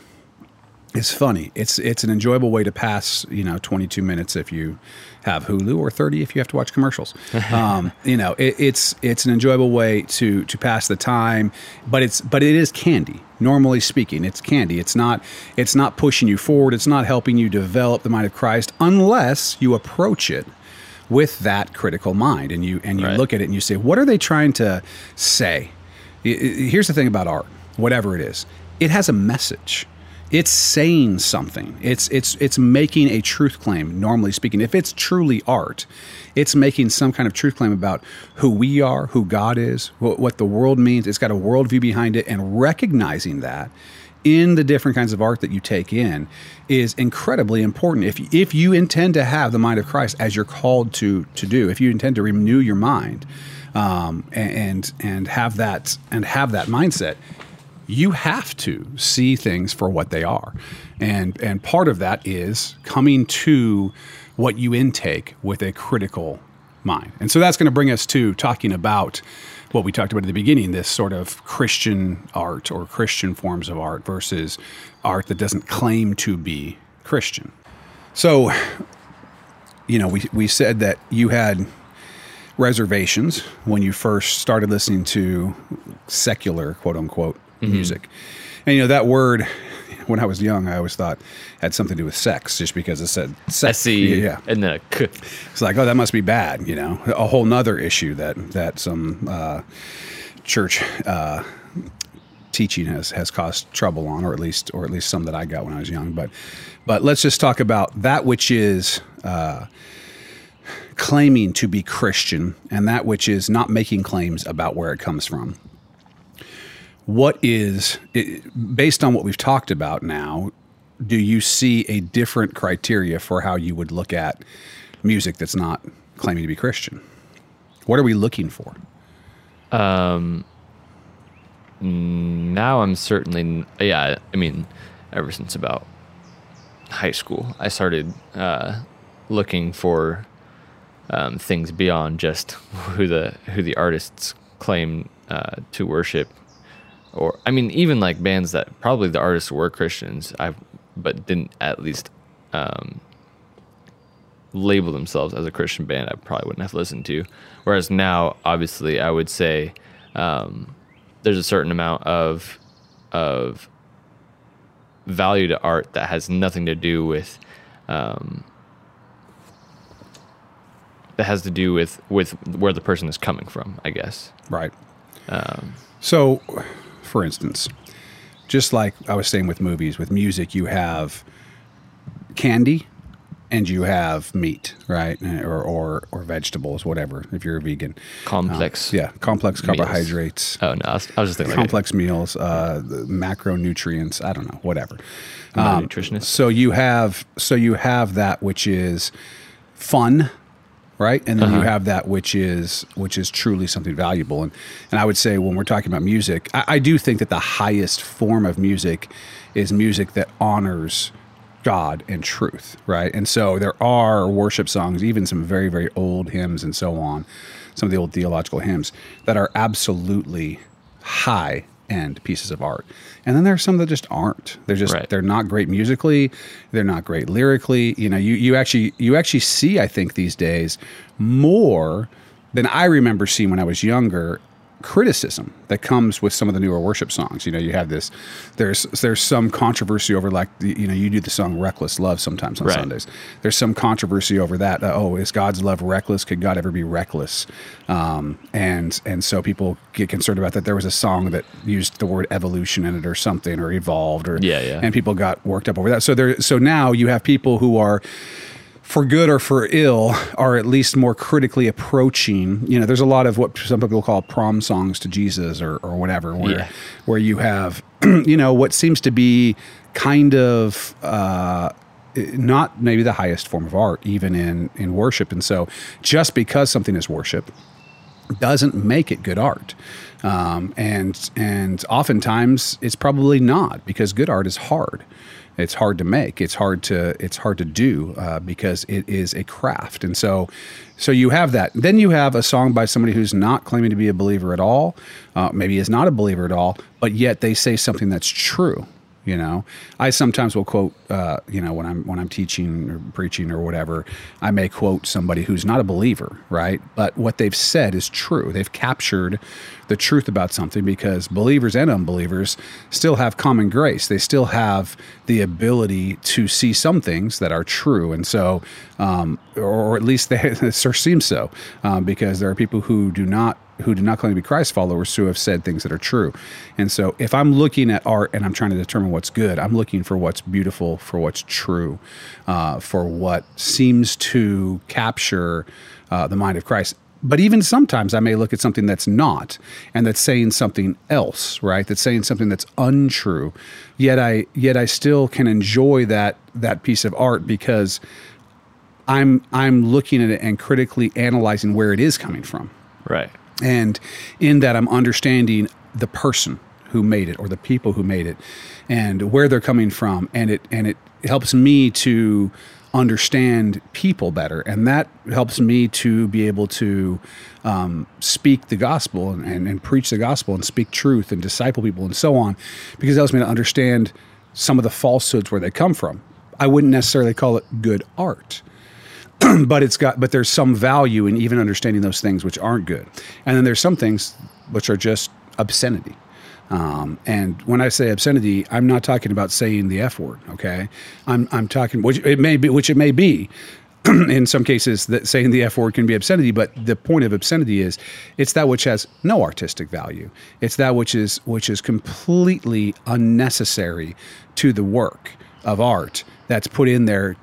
is funny. It's it's an enjoyable way to pass, you know, twenty-two minutes if you have Hulu, or thirty if you have to watch commercials. Um, you know, it, it's it's an enjoyable way to to pass the time. But it's but it is candy. Normally speaking, it's candy. It's not it's not pushing you forward. It's not helping you develop the mind of Christ unless you approach it with that critical mind and you and you right. look at it and you say, what are they trying to say? Here's the thing about art, whatever it is, it has a message. It's saying something. It's it's it's making a truth claim, normally speaking. If it's truly art, it's making some kind of truth claim about who we are, who God is, what, what the world means. It's got a worldview behind it, and recognizing that in the different kinds of art that you take in is incredibly important. If, if you intend to have the mind of Christ as you're called to to do, if you intend to renew your mind um, and and have that and have that mindset, you have to see things for what they are. And and part of that is coming to what you intake with a critical mind. And so that's going to bring us to talking about what we talked about at the beginning, this sort of Christian art or Christian forms of art versus art that doesn't claim to be Christian. So, you know, we we said that you had reservations when you first started listening to secular, quote unquote, mm-hmm. music. And, you know, that word, when I was young, I always thought had something to do with sex just because it said sex. S E Yeah. And then a k. It's like, oh, that must be bad, you know, a whole nother issue that, that some uh, church uh, teaching has, has caused trouble on, or at least or at least some that I got when I was young. But but let's just talk about that which is uh, claiming to be Christian and that which is not making claims about where it comes from. What is, based on what we've talked about now, do you see a different criteria for how you would look at music that's not claiming to be Christian? What are we looking for? Um, now I'm certainly, yeah, I mean, ever since about high school, I started uh, looking for um, things beyond just who the who the artists claim uh, to worship. Or, I mean, even like bands that probably the artists were Christians, I've, but didn't at least um, label themselves as a Christian band, I probably wouldn't have listened to. Whereas now, obviously, I would say um, there's a certain amount of of value to art that has nothing to do with um, that has to do with with where the person is coming from, I guess. Right. Um, so. For instance, just like I was saying with movies, with music, you have candy and you have meat, right? Or or, or vegetables, whatever, if you're a vegan. Complex. Uh, yeah, complex meals. Carbohydrates. Oh, no, I was, I was just thinking. Complex like meals, uh, macronutrients, I don't know, whatever. Um, nutritionist. So you have, so you have that which is fun, right? And then uh-huh. you have that which is which is truly something valuable. And and I would say when we're talking about music, I, I do think that the highest form of music is music that honors God and truth, right? And so there are worship songs, even some very, very old hymns and so on, some of the old theological hymns that are absolutely high end pieces of art. And then there are some that just aren't. They're just right. They're not great musically, they're not great lyrically. You know, you you actually you actually see, I think these days, more than I remember seeing when I was younger, criticism that comes with some of the newer worship songs. You know, you have this there's there's some controversy over, like, you know, you do the song Reckless Love sometimes on right. Sundays. There's some controversy over that. Uh, oh, is God's love reckless? Could God ever be reckless? Um, and and so people get concerned about that. There was a song that used the word evolution in it or something, or evolved, or yeah, yeah. and people got worked up over that. So there so now you have people who are, for good or for ill, are at least more critically approaching, you know, there's a lot of what some people call prom songs to Jesus or, or whatever, where yeah. where you have, you know, what seems to be kind of uh, not maybe the highest form of art, even in, in worship. And so just because something is worship doesn't make it good art. Um, and and oftentimes it's probably not, because good art is hard. It's hard to make. It's hard to it's hard to do uh, because it is a craft. And so, so you have that. Then you have a song by somebody who's not claiming to be a believer at all, uh, maybe is not a believer at all, but yet they say something that's true. You know, I sometimes will quote. Uh, you know, when I'm when I'm teaching or preaching or whatever, I may quote somebody who's not a believer, right? But what they've said is true. They've captured the truth about something, because believers and unbelievers still have common grace. They still have the ability to see some things that are true, and so, um, or at least they seem so, um, because there are people who do not. who do not claim to be Christ followers who have said things that are true. And so if I'm looking at art and I'm trying to determine what's good, I'm looking for what's beautiful, for what's true, uh, for what seems to capture uh, the mind of Christ. But even sometimes I may look at something that's not, and that's saying something else, right? That's saying something that's untrue. Yet I yet I still can enjoy that that piece of art, because I'm I'm looking at it and critically analyzing where it is coming from. Right. And in that, I'm understanding the person who made it, or the people who made it, and where they're coming from. And it and it helps me to understand people better. And that helps me to be able to um, speak the gospel and, and, and preach the gospel and speak truth and disciple people and so on, because it helps me to understand some of the falsehoods where they come from. I wouldn't necessarily call it good art, but it's got, but there's some value in even understanding those things which aren't good. And then there's some things which are just obscenity. Um, and when I say obscenity, I'm not talking about saying the F word. Okay, I'm I'm talking which it may be, which it may be, in some cases that saying the F word can be obscenity. But the point of obscenity is, it's that which has no artistic value. It's that which is which is completely unnecessary to the work of art that's put in there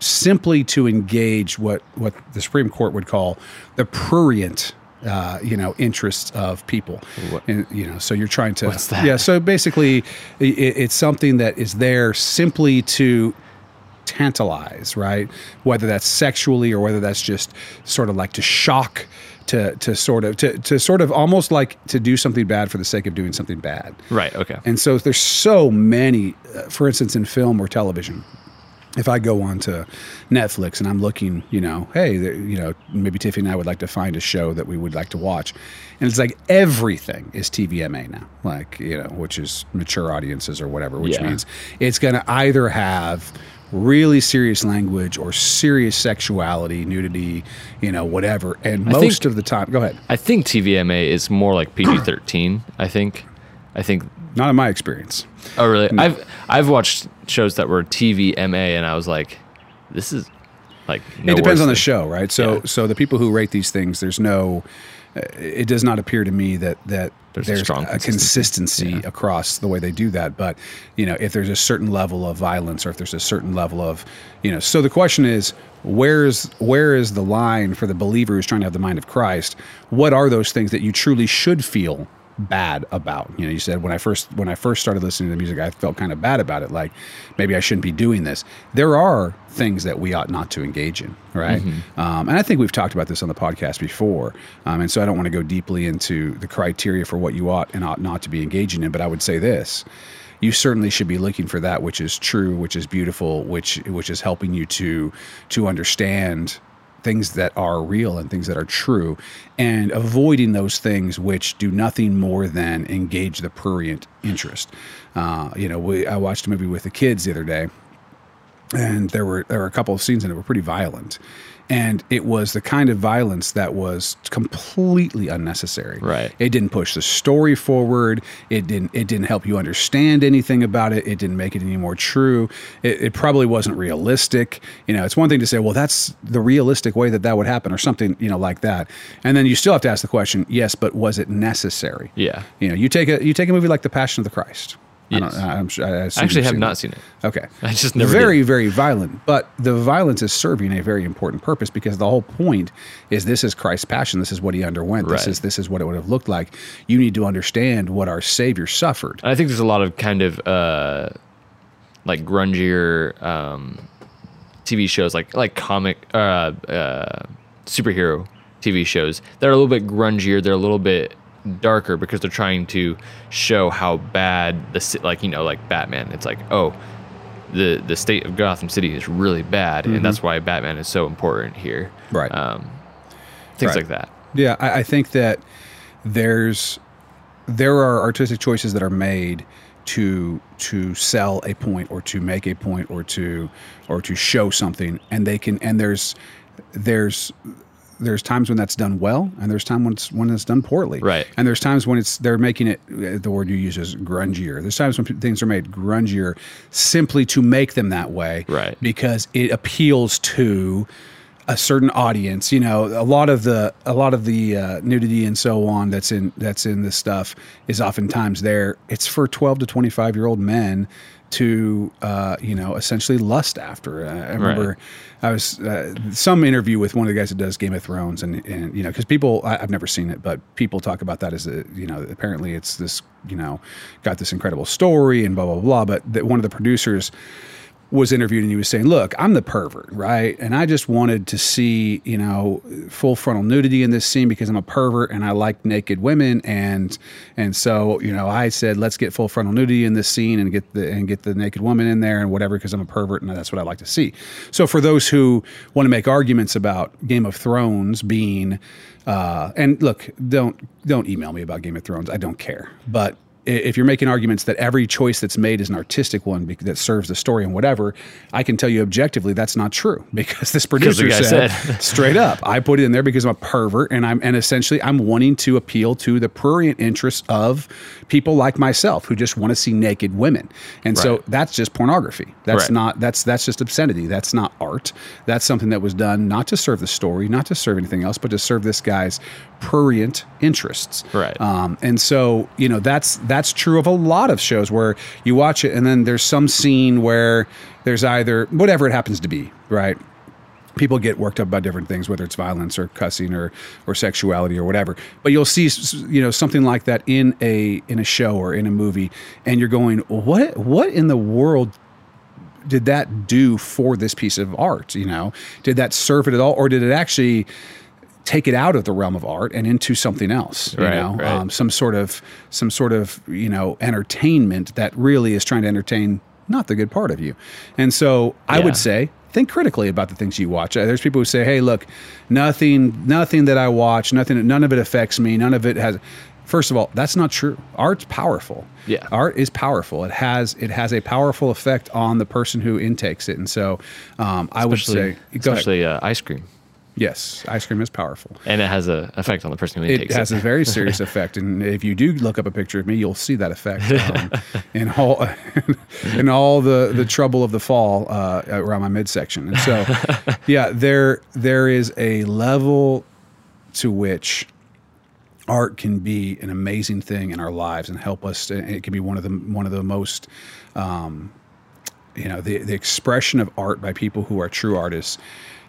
simply to engage what what the Supreme Court would call the prurient, Uh, you know, interests of people. What? And, you know, so you're trying to... What's that? Yeah, so basically it, it's something that is there simply to tantalize, right? Whether that's sexually or whether that's just sort of like to shock, to to sort of, to, to sort of almost like to do something bad for the sake of doing something bad. Right, okay. And so there's so many, uh, for instance, in film or television, if I go on to Netflix and I'm looking, you know, hey, you know, maybe Tiffany and I would like to find a show that we would like to watch. And it's like everything is T V M A now, like, you know, which is mature audiences or whatever, which yeah. means it's going to either have really serious language or serious sexuality, nudity, you know, whatever. And I most think, of the time, go ahead. I think T V M A is more like P G thirteen, I think. I think... Not in my experience. Oh, really? No. I've I've watched shows that were T V M A, and I was like, this is like no It depends on thing. The show, right? So yeah. so the people who rate these things, there's no... Uh, it does not appear to me that, that there's, there's a, strong a consistency, consistency yeah. across the way they do that. But, you know, if there's a certain level of violence or if there's a certain level of, you know... So the question is, where is where is the line for the believer who's trying to have the mind of Christ? What are those things that you truly should feel bad about? You know, you said when I first when I first started listening to the music, I felt kind of bad about it. Like, maybe I shouldn't be doing this. There are things that we ought not to engage in, right? Mm-hmm. Um, and I think we've talked about this on the podcast before. Um, and so I don't want to go deeply into the criteria for what you ought and ought not to be engaging in. But I would say this: you certainly should be looking for that which is true, which is beautiful, which which is helping you to to understand things that are real and things that are true, and avoiding those things which do nothing more than engage the prurient interest. Uh, you know, we, I watched a movie with the kids the other day, and there were there were a couple of scenes in it that were pretty violent, and it was the kind of violence that was completely unnecessary. Right. It didn't push the story forward. It didn't. It didn't help you understand anything about it. It didn't make it any more true. It, it probably wasn't realistic. You know, it's one thing to say, well, that's the realistic way that that would happen, or something, you know, like that. And then you still have to ask the question, yes, but was it necessary? Yeah. You know, you take a you take a movie like The Passion of the Christ. Yes. I, I'm, I, I actually have not seen it. Okay. I just never Very, did. very violent. But the violence is serving a very important purpose, because the whole point is this is Christ's passion. This is what he underwent. Right. This is this is what it would have looked like. You need to understand what our Savior suffered. I think there's a lot of kind of uh, like grungier um, T V shows, like like comic, uh, uh, superhero T V shows that are a little bit grungier. They're a little bit darker because they're trying to show how bad the like you know like Batman. It's like, oh, the the state of Gotham City is really bad, mm-hmm. and that's why Batman is so important here. Right. Um, things right. like that. Yeah, I, I think that there's there are artistic choices that are made to to sell a point or to make a point or to or to show something, and they can and there's there's. There's times when that's done well, and there's times when it's when it's done poorly. Right. And there's times when it's they're making it, the word you use is grungier. There's times when things are made grungier simply to make them that way. Right. Because it appeals to a certain audience. You know, a lot of the a lot of the uh, nudity and so on that's in that's in this stuff is oftentimes there. It's for twelve to twenty-five year old men to, uh, you know, essentially lust after. Uh, I remember right. I was, uh, some interview with one of the guys that does Game of Thrones, and, and you know, because people, I, I've never seen it, but people talk about that as, a, you know, apparently it's this, you know, got this incredible story and blah, blah, blah. But that one of the producers was interviewed and he was saying, look, I'm the pervert, right? And I just wanted to see, you know, full frontal nudity in this scene because I'm a pervert and I like naked women. And and so, you know, I said, let's get full frontal nudity in this scene and get the and get the naked woman in there and whatever, because I'm a pervert and that's what I like to see. So for those who want to make arguments about Game of Thrones being, uh, and look, don't don't email me about Game of Thrones. I don't care. But if you're making arguments that every choice that's made is an artistic one that serves the story and whatever, I can tell you objectively that's not true, because this producer said, said. straight up, I put it in there because I'm a pervert and I'm and essentially I'm wanting to appeal to the prurient interests of people like myself who just want to see naked women. And right. so that's just pornography. That's right. not that's that's just obscenity. That's not art. That's something that was done not to serve the story, not to serve anything else, but to serve this guy's prurient interests. Right. Um, and so, you know, that's that's true of a lot of shows where you watch it and then there's some scene where there's either whatever it happens to be, right? People get worked up about different things, whether it's violence or cussing or or sexuality or whatever. But you'll see, you know, something like that in a in a show or in a movie, and you're going, what what in the world did that do for this piece of art? You know, did that serve it at all, or did it actually take it out of the realm of art and into something else, you right, know, right. Um, some sort of, some sort of, you know, entertainment that really is trying to entertain not the good part of you. And so I yeah. would say, think critically about the things you watch. There's people who say, hey, look, nothing, nothing that I watch, nothing, none of it affects me. None of it has, first of all, that's not true. Art's powerful. Yeah. Art is powerful. It has, it has a powerful effect on the person who intakes it. And so um, I would say, especially uh, ice cream. Yes, ice cream is powerful. And it has an effect on the person who it takes it. It has a very serious effect. And if you do look up a picture of me, you'll see that effect. Um, in all in all the, the trouble of the fall uh, around my midsection. And so, yeah, there there is a level to which art can be an amazing thing in our lives and help us. It can be one of the, one of the most... Um, you know, the, the expression of art by people who are true artists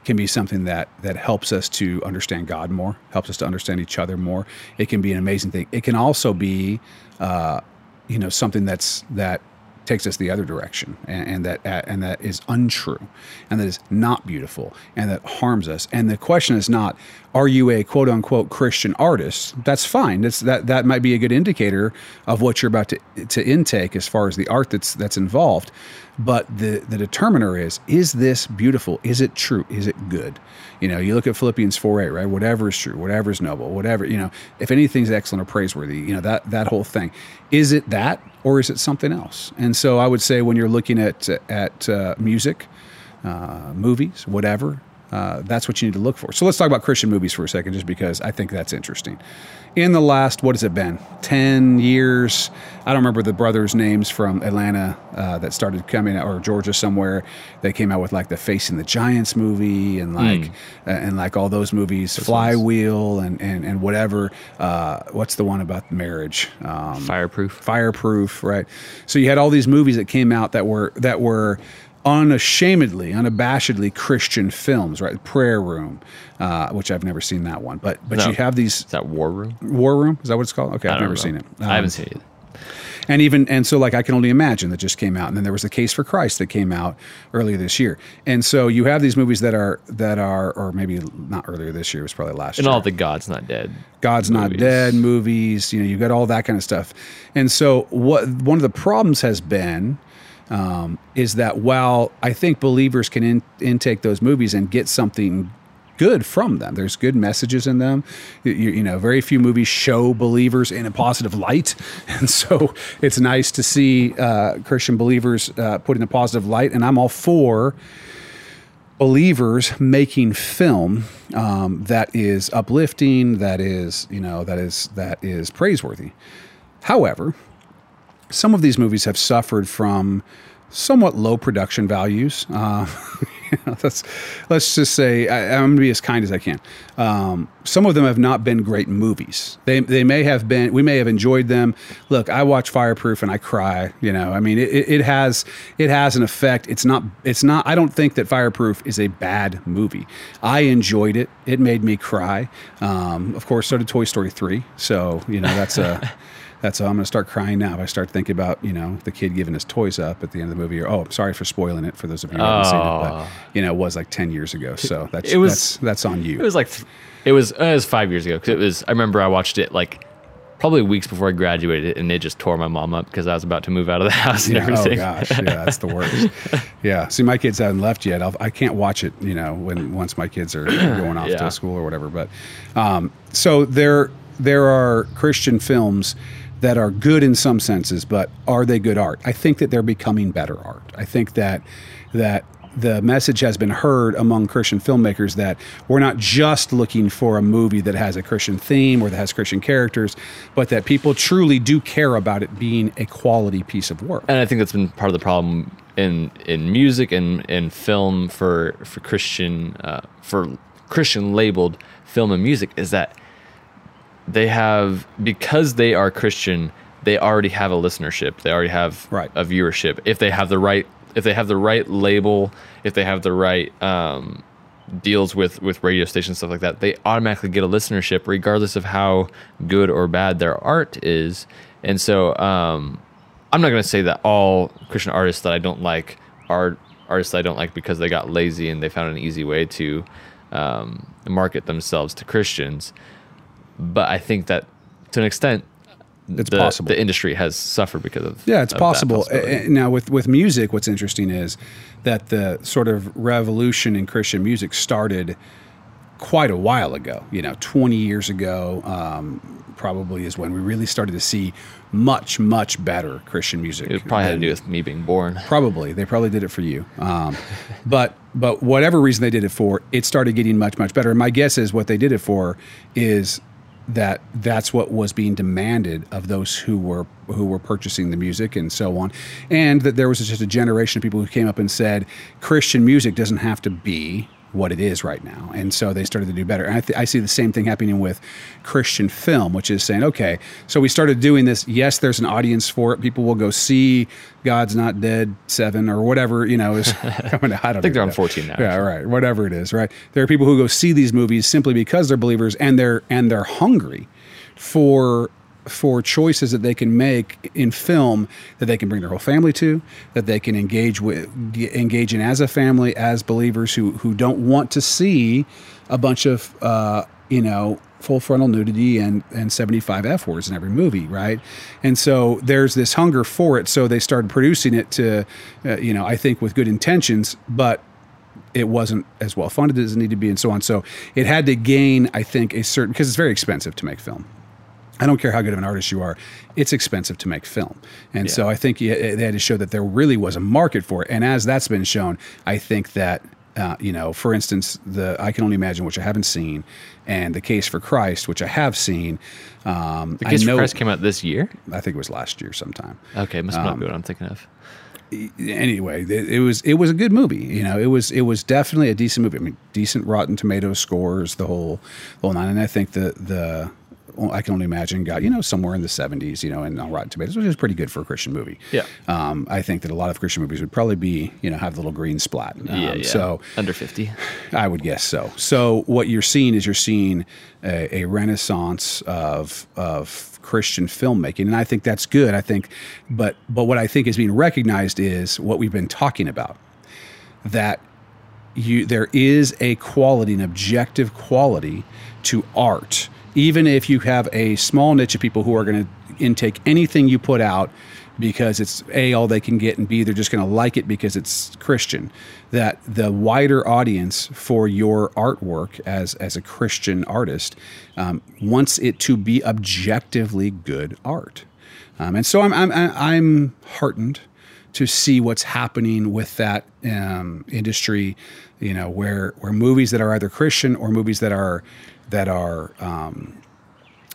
can be something that that helps us to understand God more, helps us to understand each other more. It can be an amazing thing. It can also be, uh, you know, something that's that takes us the other direction and, and that uh, and that is untrue and that is not beautiful and that harms us. And the question is not, are you a quote unquote Christian artist? That's fine. That's, that that might be a good indicator of what you're about to to intake as far as the art that's that's involved. But the, the determiner is, is this beautiful? Is it true? Is it good? You know, you look at Philippians four eight, right? Whatever is true, whatever is noble, whatever, you know, if anything's excellent or praiseworthy, you know, that, that whole thing. Is it that, or is it something else? And so I would say when you're looking at, at uh, music, uh, movies, whatever, uh, that's what you need to look for. So let's talk about Christian movies for a second, just because I think that's interesting. In the last, what has it been, ten years? I don't remember the brothers' names from Atlanta uh, that started coming out, or Georgia somewhere. They came out with like the Facing the Giants movie and like mm. uh, and like all those movies, those Flywheel and, and, and whatever. Uh, what's the one about marriage? Um, Fireproof. Fireproof, right. So you had all these movies that came out that were that were unashamedly, unabashedly Christian films, right? Prayer Room, uh, which I've never seen that one. But but no. you have these... Is that War Room? War Room? Is that what it's called? Okay, I've never know. seen it. Um, I haven't seen it. And even and so like I Can Only Imagine that just came out. And then there was The Case for Christ that came out earlier this year. And so you have these movies that are, that are or maybe not earlier this year, it was probably last and year. And all the God's Not Dead God's movies. Not Dead movies. You know, you've got all that kind of stuff. And so what one of the problems has been... Um, is that while I think believers can in, intake those movies and get something good from them, there's good messages in them. You, you know, very few movies show believers in a positive light, and so it's nice to see uh, Christian believers uh, put in a positive light. And I'm all for believers making film um, that is uplifting, that is, you know, that is that is praiseworthy. However, some of these movies have suffered from somewhat low production values. Uh, you know, let's, let's just say, I, I'm going to be as kind as I can. Um, some of them have not been great movies. They they may have been, we may have enjoyed them. Look, I watch Fireproof and I cry, you know, I mean, it, it has, it has an effect. It's not, it's not, I don't think that Fireproof is a bad movie. I enjoyed it. It made me cry. Um, of course, so did Toy Story three. So, you know, that's a... That's all. I'm going to start crying now if I start thinking about, you know, the kid giving his toys up at the end of the movie. Or, oh, sorry for spoiling it for those of you who haven't oh. seen it. But, you know, it was like ten years ago. So that's it was, that's, that's on you. It was like, it was, it was five years ago. Cause it was, I remember I watched it like probably weeks before I graduated, and it just tore my mom up because I was about to move out of the house and yeah, everything. Oh gosh. Yeah. That's the worst. Yeah. See, my kids haven't left yet. I'll, I can't watch it, you know, when, once my kids are going off yeah. to school or whatever. But, um, so there, there are Christian films that are good in some senses, but are they good art? I think that they're becoming better art. I think that that the message has been heard among Christian filmmakers that we're not just looking for a movie that has a Christian theme or that has Christian characters, but that people truly do care about it being a quality piece of work. And I think that's been part of the problem in in music and in film for for Christian uh, for Christian labeled film and music is that they have, because they are Christian, they already have a listenership. They already have right. a viewership. If they have the right, if they have the right label, if they have the right um, deals with, with radio stations, stuff like that, they automatically get a listenership regardless of how good or bad their art is. And so um, I'm not going to say that all Christian artists that I don't like are artists that I don't like because they got lazy and they found an easy way to um, market themselves to Christians. But I think that, to an extent, it's the, possible. the industry has suffered because of yeah, it's of possible. Now, with, with music, what's interesting is that the sort of revolution in Christian music started quite a while ago. You know, twenty years ago, um, probably is when we really started to see much, much better Christian music. It probably had to do with me being born. Probably. They probably did it for you. Um, but but whatever reason they did it for, it started getting much, much better. And my guess is what they did it for is that that's what was being demanded of those who were who were purchasing the music and so on, and that there was just a generation of people who came up and said Christian music doesn't have to be what it is right now, and so they started to do better. And I, th- I see the same thing happening with Christian film, which is saying, okay, so we started doing this. Yes, there's an audience for it. People will go see God's Not Dead seven or whatever, you know. Is, I, mean, I don't I think know, they're on fourteen now. Yeah, right. Whatever it is, right? There are people who go see these movies simply because they're believers and they're and they're hungry for. for choices that they can make in film that they can bring their whole family to, that they can engage with, engage in as a family, as believers who who don't want to see a bunch of uh, you know full frontal nudity and and seventy-five F words in every movie, right? And so there's this hunger for it. So they started producing it to, uh, you know, I think with good intentions, but it wasn't as well funded as it needed to be, and so on. So it had to gain, I think, a certain, because it's very expensive to make film. I don't care how good of an artist you are, it's expensive to make film. And yeah. so I think you, they had to show that there really was a market for it. And as that's been shown, I think that, uh, you know, for instance, the I Can Only Imagine, which I haven't seen, and The Case for Christ, which I have seen. Um, the Case I know, for Christ came out this year? I think it was last year sometime. Okay, it must um, not be what I'm thinking of. Anyway, it was it was a good movie. You know, it was it was definitely a decent movie. I mean, decent Rotten Tomatoes scores, the whole, the whole nine. And I think the the... I Can Only Imagine got, you know, somewhere in the seventies, you know, and on Rotten Tomatoes, which is pretty good for a Christian movie. Yeah. Um, I think that a lot of Christian movies would probably be, you know, have the little green splat. Um, yeah, yeah. So under fifty. I would guess so. So what you're seeing is you're seeing a, a renaissance of of Christian filmmaking, and I think that's good. I think, but but what I think is being recognized is what we've been talking about, that you there is a quality, an objective quality to art. Even if you have a small niche of people who are going to intake anything you put out because it's A, all they can get, and B, they're just going to like it because it's Christian, that the wider audience for your artwork as as a Christian artist um, wants it to be objectively good art. Um, and so I'm I'm I'm heartened to see what's happening with that um, industry, you know, where where movies that are either Christian or movies that are that are um,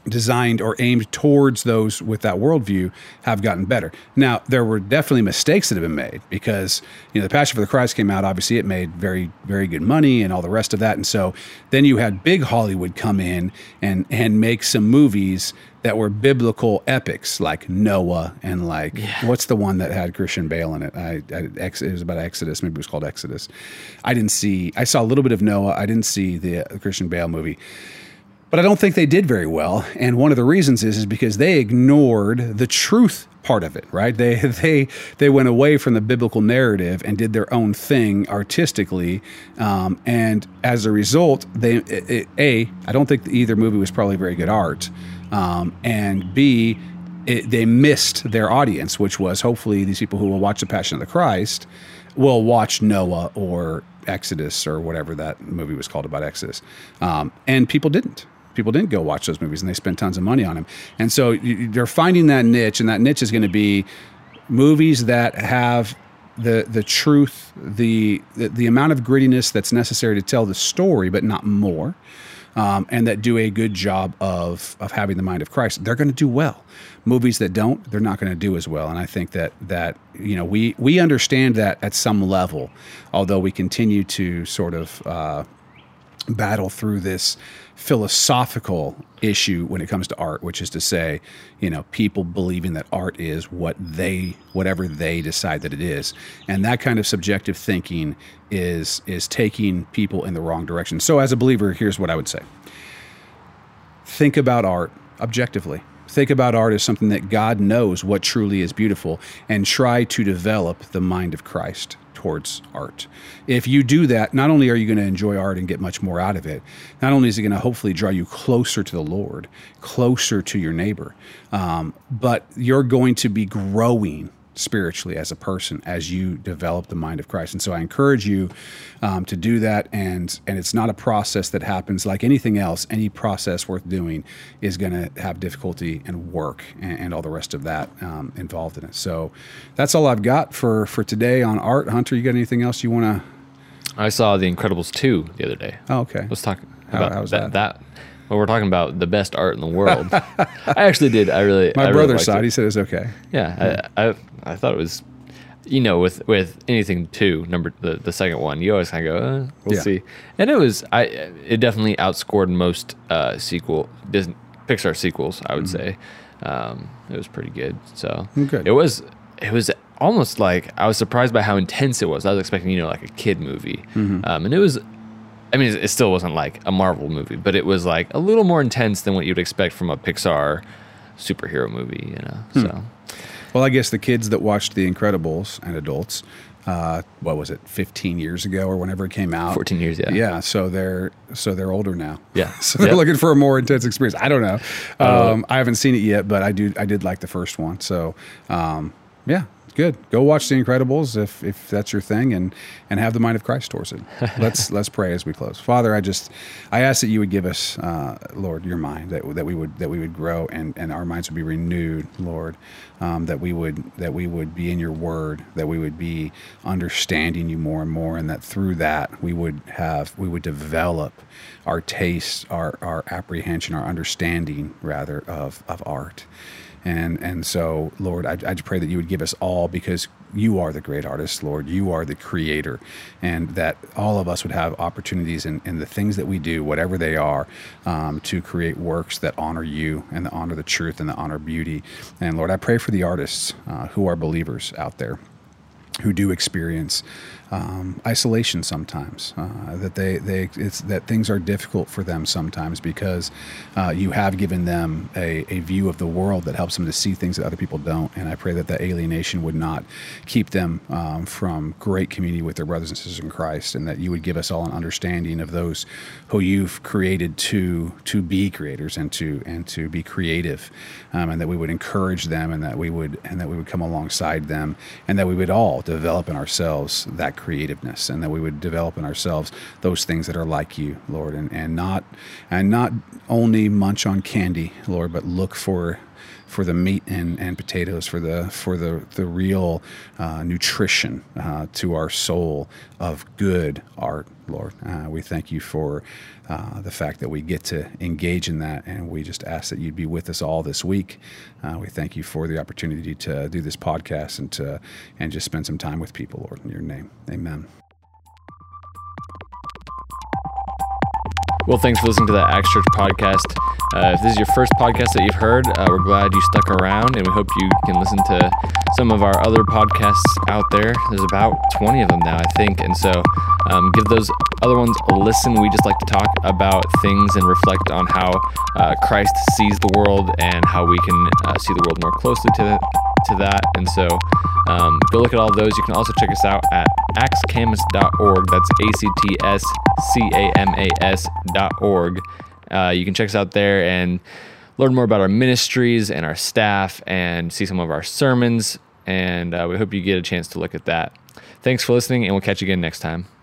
designed or aimed towards those with that worldview have gotten better. Now, there were definitely mistakes that have been made because, you know, The Passion of the Christ came out, obviously it made very, very good money and all the rest of that. And so then you had big Hollywood come in and, and make some movies that were biblical epics like Noah and like, yeah. what's the one that had Christian Bale in it? I, I ex, It was about Exodus. Maybe it was called Exodus. I didn't see, I saw a little bit of Noah. I didn't see the Christian Bale movie. But I don't think they did very well, and one of the reasons is is because they ignored the truth part of it, right? They they they went away from the biblical narrative and did their own thing artistically, um, and as a result, they it, it, a I don't think either movie was probably very good art, um, and b it, they missed their audience, which was hopefully these people who will watch The Passion of the Christ will watch Noah or Exodus or whatever that movie was called about Exodus, um, and people didn't. People didn't go watch those movies, and they spent tons of money on them. And so you, they're finding that niche, and that niche is going to be movies that have the the truth, the, the the amount of grittiness that's necessary to tell the story, but not more, um, and that do a good job of of having the mind of Christ. They're going to do well. Movies that don't, they're not going to do as well. And I think that that you know we we understand that at some level, although we continue to sort of uh, battle through this philosophical issue when it comes to art, which is to say, you know, people believing that art is what they, whatever they decide that it is, and that kind of subjective thinking is is taking people in the wrong direction. So, as a believer, here's what I would say: think about art objectively. Think about art as something that God knows what truly is beautiful, and try to develop the mind of Christ towards art. If you do that, not only are you going to enjoy art and get much more out of it, not only is it going to hopefully draw you closer to the Lord, closer to your neighbor, um, but you're going to be growing spiritually as a person as you develop the mind of Christ. And so I encourage you um, to do that. And and it's not a process that happens like anything else. Any process worth doing is going to have difficulty and work and, and all the rest of that um, involved in it. So that's all I've got for, for today on art. Hunter, you got anything else you want to? I saw The Incredibles two the other day. Oh, okay. Let's talk about How, that. that? that. Well, we're talking about the best art in the world. I actually did. I really. My I brother really saw it. He said it was okay. Yeah, I, I I thought it was, you know, with with anything two number the, the second one, you always kind of go, uh, we'll yeah. see. And it was I it definitely outscored most uh, sequel Disney Pixar sequels. I would mm-hmm. say um, it was pretty good. So good. it was it was. almost like I was surprised by how intense it was. I was expecting, you know, like a kid movie. Mm-hmm. Um, and it was, I mean, it still wasn't like a Marvel movie, but it was like a little more intense than what you'd expect from a Pixar superhero movie, you know? Hmm. So, well, I guess the kids that watched The Incredibles and adults, uh, what was it, fifteen years ago or whenever it came out? fourteen years, yeah. Yeah, so they're so they're older now. Yeah. So they're yep. looking for a more intense experience. I don't know. Um, uh, I haven't seen it yet, but I do. I did like the first one. So, um, yeah. Good. Go watch The Incredibles if if that's your thing, and and have the mind of Christ towards it. Let's let's pray as we close. Father, I just I ask that you would give us, uh, Lord, your mind, that that we would that we would grow and, and our minds would be renewed, Lord. Um, that we would that we would be in your word, that we would be understanding you more and more, and that through that we would have we would develop our taste, our our apprehension, our understanding rather of of art. And and so, Lord, I, I pray that you would give us all, because you are the great artist, Lord. You are the creator, and that all of us would have opportunities in, in the things that we do, whatever they are, um, to create works that honor you and that honor the truth and that honor beauty. And, Lord, I pray for the artists uh, who are believers out there, who do experience um, isolation sometimes, uh, that they, they it's that things are difficult for them sometimes because uh, you have given them a, a view of the world that helps them to see things that other people don't. And I pray that that alienation would not keep them um, from great community with their brothers and sisters in Christ, and that you would give us all an understanding of those who you've created to to be creators and to and to be creative, um, and that we would encourage them, and that we would and that we would come alongside them, and that we would all develop in ourselves that creativeness, and that we would develop in ourselves those things that are like you, Lord, and, and not and not only munch on candy, Lord, but look for for the meat and, and potatoes, for the for the the real uh, nutrition uh, to our soul of good art, Lord. Uh, we thank you for uh, the fact that we get to engage in that, and we just ask that you'd be with us all this week. Uh, we thank you for the opportunity to do this podcast and to and just spend some time with people, Lord, in your name. Amen. Well, thanks for listening to that Acts Church podcast. Uh, if this is your first podcast that you've heard, uh, we're glad you stuck around, and we hope you can listen to some of our other podcasts out there. There's about twenty of them now, I think, and so Um, give those other ones a listen. We just like to talk about things and reflect on how uh, Christ sees the world and how we can uh, see the world more closely to, the, to that. And so um, go look at all those. You can also check us out at acts camas dot org. That's A C T S C A M A S dot org. Uh, you can check us out there and learn more about our ministries and our staff and see some of our sermons. And uh, we hope you get a chance to look at that. Thanks for listening, and we'll catch you again next time.